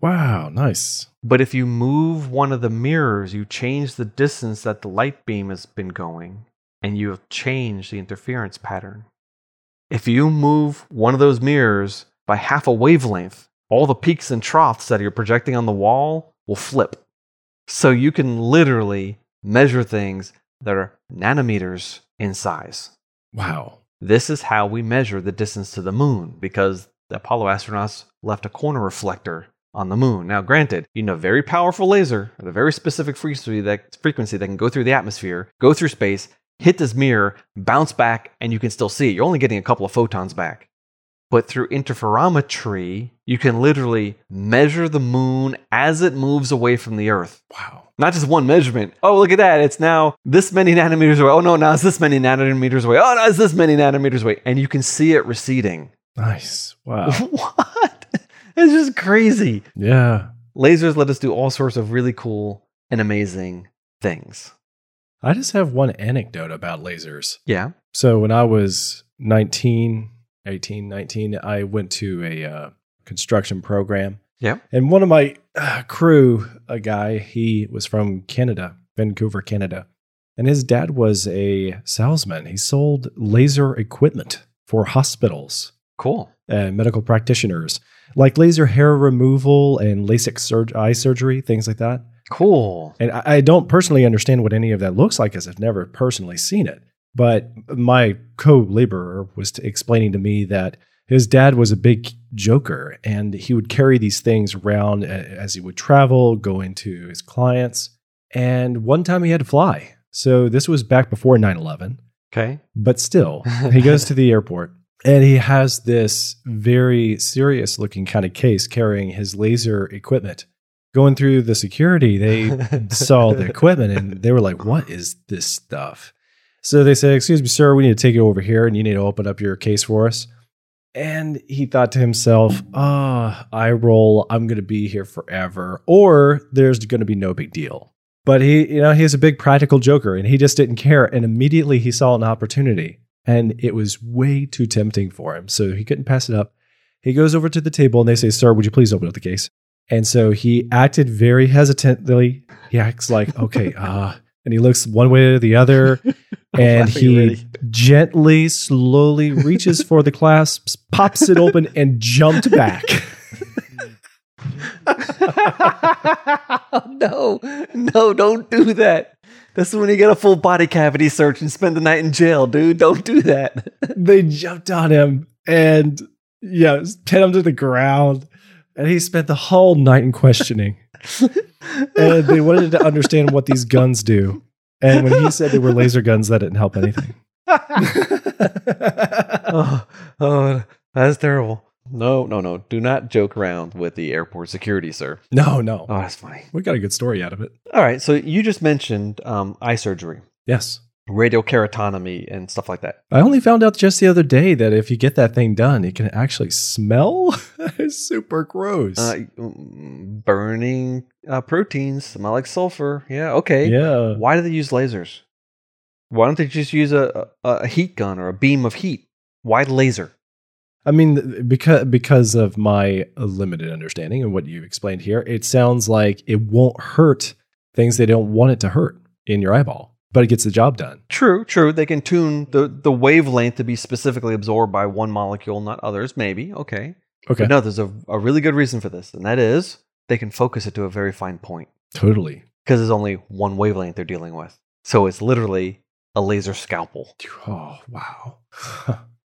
Wow, nice. But if you move one of the mirrors, you change the distance that the light beam has been going. And you have changed the interference pattern. If you move one of those mirrors by half a wavelength, all the peaks and troughs that you're projecting on the wall will flip. So you can literally measure things that are nanometers in size. Wow. This is how we measure the distance to the moon, because the Apollo astronauts left a corner reflector on the moon. Now, granted, you know, very powerful laser at a very specific frequency that, frequency that can go through the atmosphere, go through space, hit this mirror, bounce back, and you can still see it. You're only getting a couple of photons back. But through interferometry, you can literally measure the moon as it moves away from the Earth. Wow. Not just one measurement. Oh, look at that. It's now this many nanometers away. Oh, no, now it's this many nanometers away. Oh, now it's this many nanometers away. And you can see it receding. Nice. Wow. What? It's just crazy. Yeah. Lasers let us do all sorts of really cool and amazing things. I just have one anecdote about lasers. Yeah. So when I was nineteen, eighteen, nineteen, I went to a uh, construction program. Yeah. And one of my uh, crew, a guy, he was from Canada, Vancouver, Canada. And his dad was a salesman. He sold laser equipment for hospitals. Cool. And medical practitioners, like laser hair removal and LASIK sur- eye surgery, things like that. Cool. And I don't personally understand what any of that looks like, as I've never personally seen it. But my co-laborer was explaining to me that his dad was a big joker, and he would carry these things around as he would travel, go into his clients. And one time he had to fly. So this was back before nine eleven. Okay. But still, he goes to the airport, and he has this very serious looking kind of case carrying his laser equipment. Going through the security, they saw the equipment and they were like, what is this stuff? So they said, excuse me, sir, we need to take you over here and you need to open up your case for us. And he thought to himself, ah, oh, eye roll, I'm going to be here forever, or there's going to be no big deal. But he, you know, he's a big practical joker and he just didn't care. And immediately he saw an opportunity and it was way too tempting for him. So he couldn't pass it up. He goes over to the table and they say, sir, would you please open up the case? And so he acted very hesitantly. He acts like, okay, uh, and he looks one way or the other. And he really gently, slowly reaches for the clasp, pops it open, and jumped back. No, no, don't do that. That's when you get a full body cavity search and spend the night in jail, dude. Don't do that. They jumped on him and, yeah, pinned him to the ground. And he spent the whole night in questioning. And they wanted to understand what these guns do. And when he said they were laser guns, that didn't help anything. oh, oh, that's terrible. No, no, no. Do not joke around with the airport security, sir. No, no. Oh, that's funny. We got a good story out of it. All right. So you just mentioned um, eye surgery. Yes. Radiokeratotomy and stuff like that. I only found out just the other day that if you get that thing done, it can actually smell. It's super gross. Uh, burning uh, proteins smell like sulfur. Yeah, okay. Yeah. Why do they use lasers? Why don't they just use a, a, a heat gun or a beam of heat? Why laser? I mean, because because of my limited understanding and what you explained here, it sounds like it won't hurt things they don't want it to hurt in your eyeball. But it gets the job done. True, true. They can tune the, the wavelength to be specifically absorbed by one molecule, not others, maybe. Okay. Okay. But no, there's a, a really good reason for this, and that is they can focus it to a very fine point. Totally. Because there's only one wavelength they're dealing with. So it's literally a laser scalpel. Oh, wow.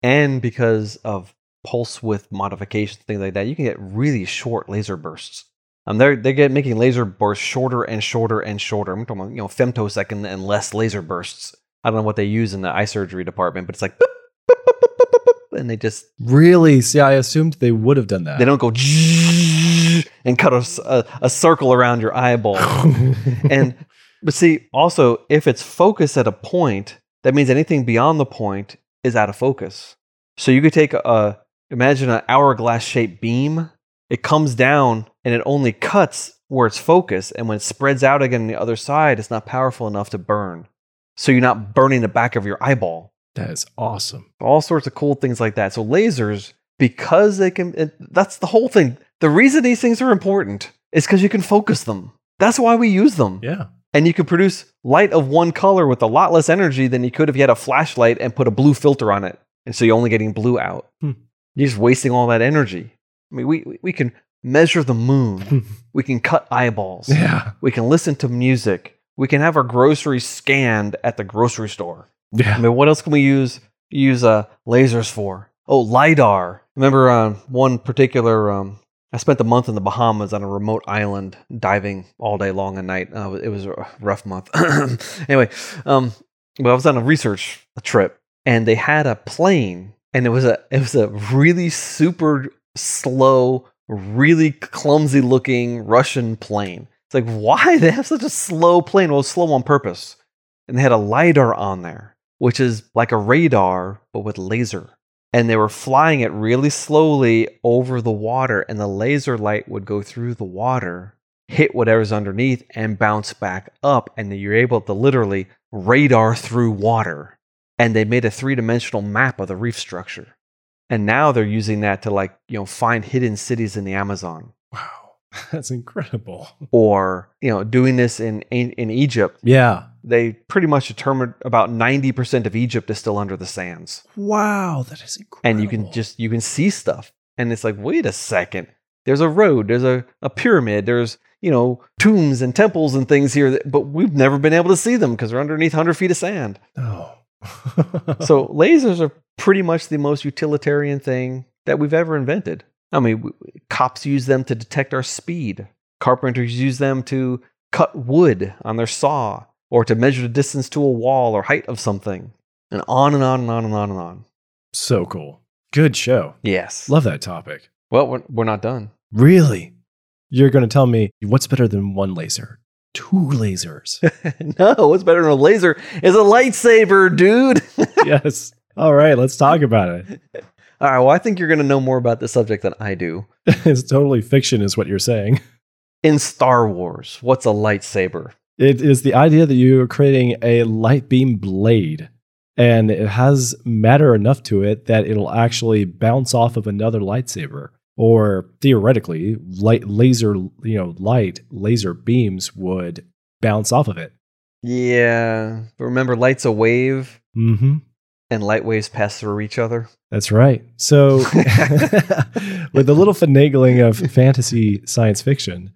And because of pulse width modifications, things like that, you can get really short laser bursts. Um, they're they get making laser bursts shorter and shorter and shorter. I'm talking about, you know, femtosecond and less laser bursts. I don't know what they use in the eye surgery department, but it's like, boop, boop, boop, boop, boop, boop, and they just really see. I assumed they would have done that. They don't go and cut a, a, a circle around your eyeball. And But see, also, if it's focused at a point, that means anything beyond the point is out of focus. So you could take a, imagine an hourglass-shaped beam. It comes down and it only cuts where it's focused. And when it spreads out again on the other side, it's not powerful enough to burn. So you're not burning the back of your eyeball. That is awesome. All sorts of cool things like that. So lasers, because they can, it, that's the whole thing. The reason these things are important is because you can focus them. That's why we use them. Yeah. And you can produce light of one color with a lot less energy than you could if you had a flashlight and put a blue filter on it. And so you're only getting blue out. Hmm. You're just wasting all that energy. I mean, we, we can measure the moon. We can cut eyeballs. Yeah. We can listen to music. We can have our groceries scanned at the grocery store. Yeah. I mean, what else can we use use uh, lasers for? Oh, LIDAR. Remember um, one particular... Um, I spent a month in the Bahamas on a remote island diving all day long and night. Uh, it was a rough month. Anyway, um, well, I was on a research trip, and they had a plane, and it was a it was a really super slow, really clumsy looking Russian plane. It's like, why they have such a slow plane? Well, it's slow on purpose, and they had a LIDAR on there, which is like a radar but with laser. And they were flying it really slowly over the water, and the laser light would go through the water, hit whatever's underneath, and bounce back up. And you're able to literally radar through water. And they made a three-dimensional map of the reef structure. And now they're using that to, like, you know, find hidden cities in the Amazon. Wow, that's incredible. Or, you know, doing this in in, in Egypt. Yeah. They pretty much determined about ninety percent of Egypt is still under the sands. Wow, that is incredible. And you can just, you can see stuff. And it's like, wait a second. There's a road. There's a, a pyramid. There's, you know, tombs and temples and things here. That, but we've never been able to see them because they're underneath one hundred feet of sand. Oh. So lasers are pretty much the most utilitarian thing that we've ever invented. I mean, we, cops use them to detect our speed. Carpenters use them to cut wood on their saw, or to measure the distance to a wall or height of something, and on and on and on and on and on. So cool. Good show. Yes. Love that topic. Well, we're, we're not done. Really? You're going to tell me what's better than one laser? Two lasers. No, what's better than a laser is a lightsaber, dude. Yes. All right, let's talk about it. All right, well, I think you're going to know more about this subject than I do. It's totally fiction is what you're saying. In Star Wars, what's a lightsaber? It is the idea that you're creating a light beam blade, and it has matter enough to it that it'll actually bounce off of another lightsaber. Or theoretically, light laser, you know, light laser beams would bounce off of it. Yeah. But remember, light's a wave. Mm-hmm. And light waves pass through each other. That's right. So with a little finagling of fantasy science fiction,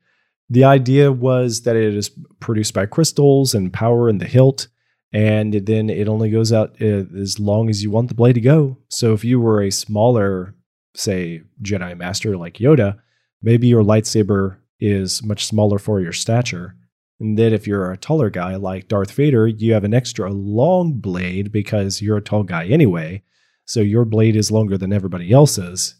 the idea was that it is produced by crystals and power in the hilt, and then it only goes out as long as you want the blade to go. So if you were a smaller, say, Jedi Master like Yoda, maybe your lightsaber is much smaller for your stature. And then if you're a taller guy like Darth Vader, you have an extra long blade because you're a tall guy anyway. So your blade is longer than everybody else's.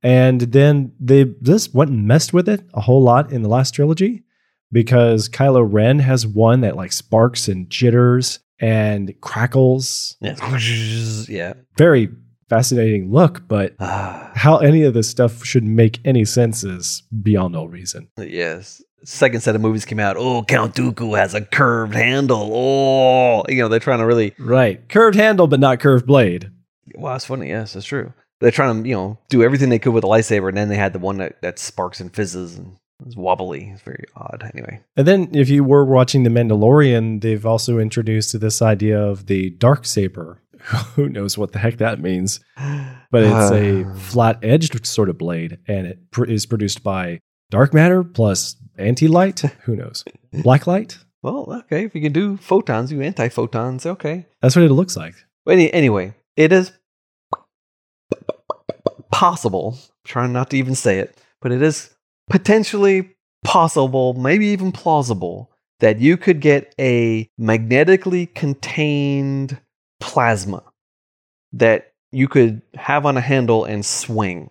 And then they just went and messed with it a whole lot in the last trilogy, because Kylo Ren has one that like sparks and jitters and crackles. Yeah. Yeah. Very fascinating look, but how any of this stuff should make any sense is beyond all reason. Yes. Second set of movies came out. Oh, Count Dooku has a curved handle. Oh, you know, they're trying to really. Right. Curved handle, but not curved blade. Well, that's funny. Yes, that's true. They're trying to, you know, do everything they could with a lightsaber, and then they had the one that, that sparks and fizzes and is wobbly. It's very odd. Anyway. And then if you were watching The Mandalorian, they've also introduced this idea of the dark saber. Who knows what the heck that means? But it's uh, a flat-edged sort of blade, and it pr- is produced by dark matter plus anti-light. Who knows? Black light? Well, okay. If you can do photons, you anti-photons. Okay. That's what it looks like. Any- anyway, it is... possible, I'm trying not to even say it, but it is potentially possible, maybe even plausible, that you could get a magnetically contained plasma that you could have on a handle and swing.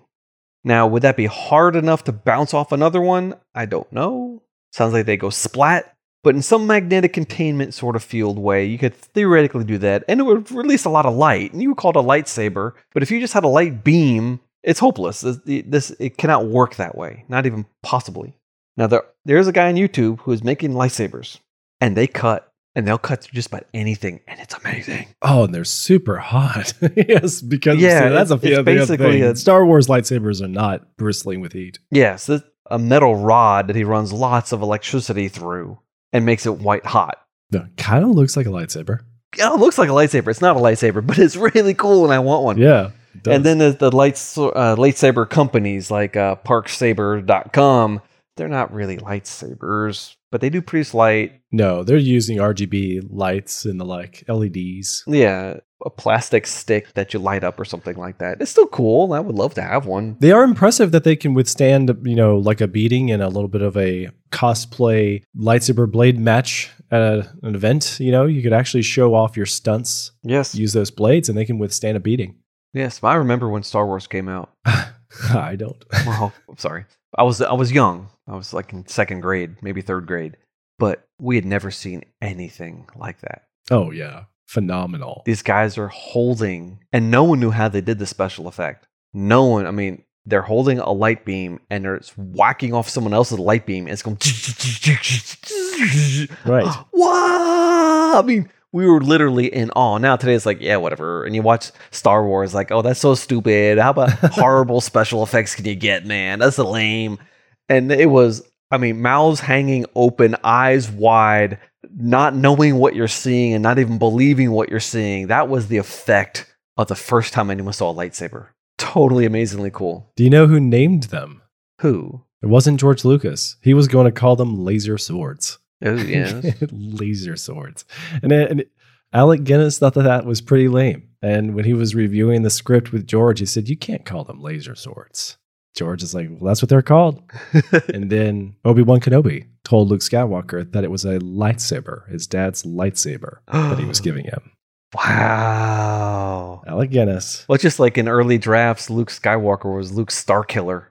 Now, would that be hard enough to bounce off another one? I don't know. Sounds like they go splat. But in some magnetic containment sort of field way, you could theoretically do that, and it would release a lot of light, and you would call it a lightsaber. But if you just had a light beam, it's hopeless. This, this it cannot work that way, not even possibly. Now, there there is a guy on YouTube who is making lightsabers, and they cut, and they'll cut through just about anything, and it's amazing. Oh, and they're super hot. Yes, because yeah, that's a it's basically a, Star Wars lightsabers are not bristling with heat. Yes, yeah, so a metal rod that he runs lots of electricity through. And makes it white hot. No, kind of looks like a lightsaber. Yeah, it looks like a lightsaber. It's not a lightsaber, but it's really cool, and I want one. Yeah. It does. And then the, the lights, uh, lightsaber companies like uh, Parksaber dot com, they're not really lightsabers, but they do produce light. No, they're using R G B lights and the like, L E Ds. Yeah, a plastic stick that you light up or something like that. It's still cool. I would love to have one. They are impressive that they can withstand, you know, like a beating and a little bit of a cosplay lightsaber blade match at a, an event. You know, you could actually show off your stunts. Yes. Use those blades and they can withstand a beating. Yes. I remember when Star Wars came out. I don't. Well, I'm sorry. I was I was young. I was like in second grade, maybe third grade. But we had never seen anything like that. Oh, yeah. Phenomenal. These guys are holding, and no one knew how they did the special effect. No one, I mean, they're holding a light beam, and they're whacking off someone else's light beam, and it's going... Right. Wow! I mean... We were literally in awe. Now today it's like, yeah, whatever. And you watch Star Wars, like, oh, that's so stupid. How about horrible special effects can you get, man? That's lame. And it was, I mean, mouths hanging open, eyes wide, not knowing what you're seeing and not even believing what you're seeing. That was the effect of the first time anyone saw a lightsaber. Totally amazingly cool. Do you know who named them? Who? It wasn't George Lucas. He was going to call them laser swords. Oh, yeah. Laser swords. And, and Alec Guinness thought that that was pretty lame. And when he was reviewing the script with George, he said, you can't call them laser swords. George is like, well, that's what they're called. And then Obi-Wan Kenobi told Luke Skywalker that it was a lightsaber, his dad's lightsaber that he was giving him. Wow. Alec Guinness. Well, just like in early drafts, Luke Skywalker was Luke Starkiller.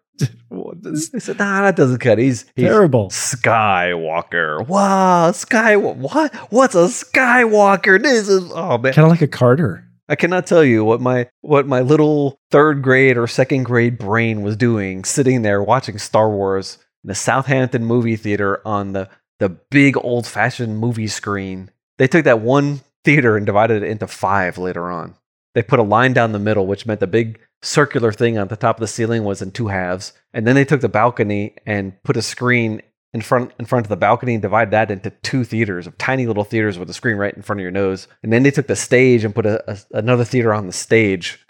They said, nah, that doesn't cut. He's, he's terrible. Skywalker. Wow. Sky. What? What's a Skywalker? This is oh man. Kind of like a Carter. I cannot tell you what my what my little third grade or second grade brain was doing, sitting there watching Star Wars in the Southampton movie theater on the the big old fashioned movie screen. They took that one theater and divided it into five later on. They put a line down the middle, which meant the big circular thing on the top of the ceiling was in two halves. And then they took the balcony and put a screen in front in front of the balcony and divided that into two theaters of tiny little theaters with a screen right in front of your nose. And then they took the stage and put a, a, another theater on the stage.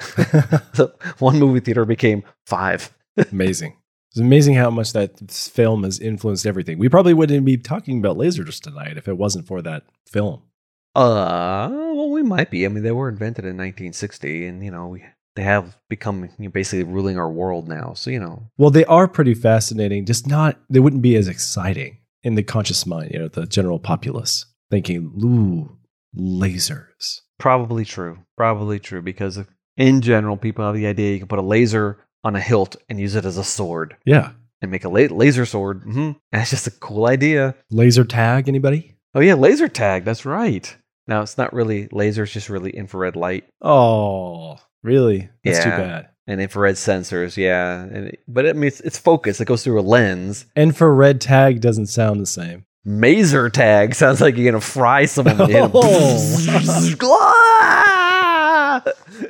So one movie theater became five. Amazing. It's amazing how much that film has influenced everything. We probably wouldn't be talking about lasers tonight if it wasn't for that film. Uh, well, we might be. I mean, they were invented in nineteen sixty, and, you know, we... They have become you know, basically ruling our world now. So, you know. Well, they are pretty fascinating. Just not, they wouldn't be as exciting in the conscious mind, you know, the general populace thinking, ooh, lasers. Probably true. Probably true. Because in general, people have the idea you can put a laser on a hilt and use it as a sword. Yeah. And make a la- laser sword. Mm-hmm. That's just a cool idea. Laser tag, anybody? Oh, yeah. Laser tag. That's right. Now, it's not really laser. It's just really infrared light. Oh. Really? That's yeah. Too bad. And infrared sensors, yeah. And it, but it, I mean, it's, it's focused. It goes through a lens. Infrared tag doesn't sound the same. Maser tag sounds like you're going to fry someone. Oh.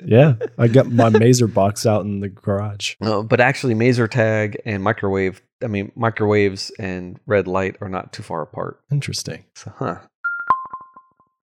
Yeah, I got my maser box out in the garage. No, but actually, maser tag and microwave, I mean, microwaves and red light are not too far apart. Interesting. So, huh.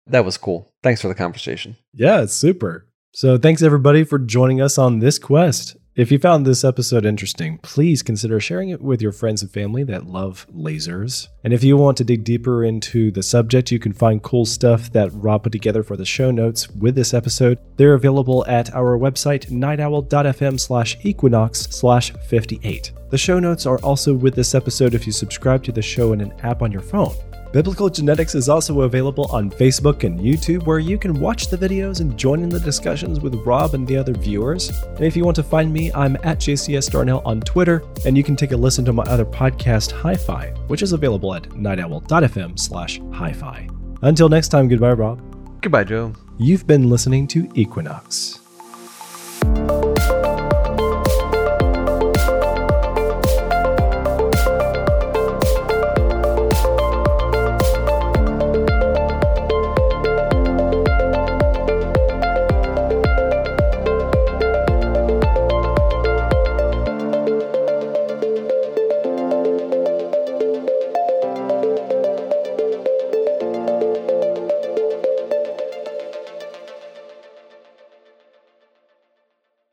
That was cool. Thanks for the conversation. Yeah, it's super. So thanks everybody for joining us on this quest. If you found this episode interesting, please consider sharing it with your friends and family that love lasers. And if you want to dig deeper into the subject, you can find cool stuff that Rob put together for the show notes with this episode. They're available at our website, nightowl dot f m slash equinox slash fifty-eight. The show notes are also with this episode if you subscribe to the show in an app on your phone. Biblical Genetics is also available on Facebook and YouTube, where you can watch the videos and join in the discussions with Rob and the other viewers. And if you want to find me, I'm at J C S Darnell on Twitter, and you can take a listen to my other podcast, Hi-Fi, which is available at night owl dot f m slash hi fi. Until next time, goodbye, Rob. Goodbye, Joe. You've been listening to Equinox.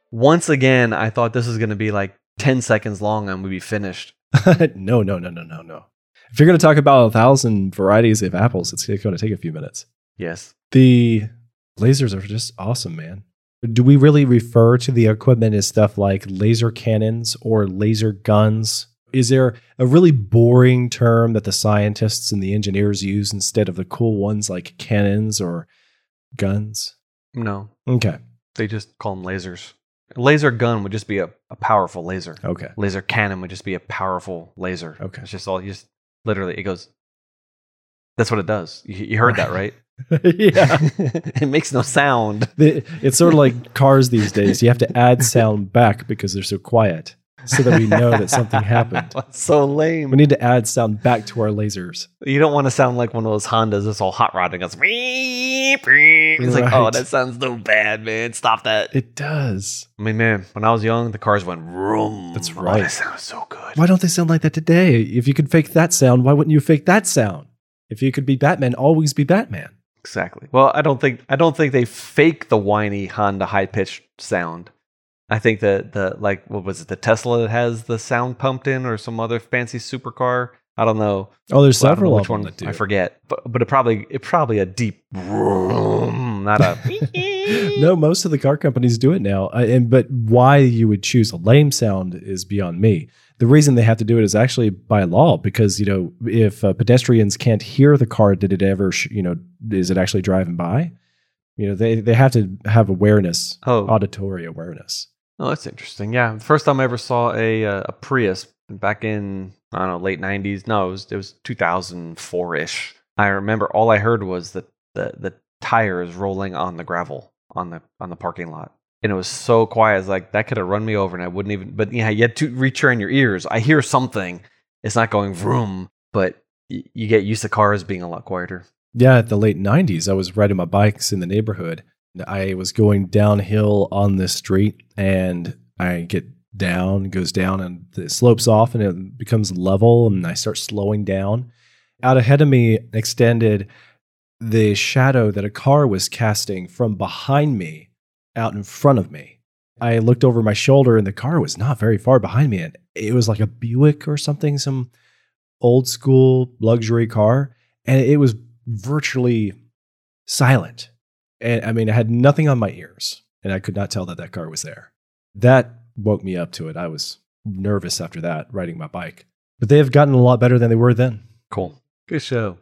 Once again, I thought this was going to be like ten seconds long and we'd be finished. no, no, no, no, no, no. If you're going to talk about a thousand varieties of apples, it's going to take a few minutes. Yes. The lasers are just awesome, man. Do we really refer to the equipment as stuff like laser cannons or laser guns? Is there a really boring term that the scientists and the engineers use instead of the cool ones like cannons or guns? No. Okay. They just call them lasers. Laser gun would just be a, a powerful laser. Okay. Laser cannon would just be a powerful laser. Okay. It's just all, you just literally, it goes, that's what it does. You, you heard that, right? Yeah. It makes no sound. The, it's sort of like cars these days. You have to add sound back because they're so quiet so that we know that something happened. That's so lame. We need to add sound back to our lasers. You don't want to sound like one of those Hondas that's all hot rodding us. It's right. Like, oh, that sounds so bad, man. Stop that. It does. I mean, man, when I was young, the cars went vroom. That's right. Oh, that sounds so good. Why don't they sound like that today? If you could fake that sound, why wouldn't you fake that sound? If you could be Batman, always be Batman. Exactly. Well, I don't think I don't think they fake the whiny Honda high-pitched sound. I think that the, like, what was it, the Tesla that has the sound pumped in, or some other fancy supercar? I don't know. Oh, there's well, several. Which one that do. I forget, but but it probably it probably a deep vroom, not a. No, most of the car companies do it now, uh, and but why you would choose a lame sound is beyond me. The reason they have to do it is actually by law, because you know if uh, pedestrians can't hear the car, did it ever? Sh- you know, is it actually driving by? You know, they they have to have awareness, oh. auditory awareness. Oh, that's interesting. Yeah, the first time I ever saw a uh, a Prius back in, I don't know, late nineties. No, it was it was two thousand four ish. I remember all I heard was the, the the tires rolling on the gravel on the on the parking lot, and it was so quiet. It's like that could have run me over, and I wouldn't even. But yeah, you had to retrain your ears. I hear something. It's not going vroom, but y- you get used to cars being a lot quieter. Yeah, at the late nineties, I was riding my bikes in the neighborhood. I was going downhill on this street, and I get down, goes down, and it slopes off, and it becomes level, and I start slowing down. Out ahead of me extended the shadow that a car was casting from behind me out in front of me. I looked over my shoulder, and the car was not very far behind me, and it was like a Buick or something, some old school luxury car, and it was virtually silent. And I mean, I had nothing on my ears, and I could not tell that that car was there. That woke me up to it. I was nervous after that, riding my bike. But they have gotten a lot better than they were then. Cool. Good show.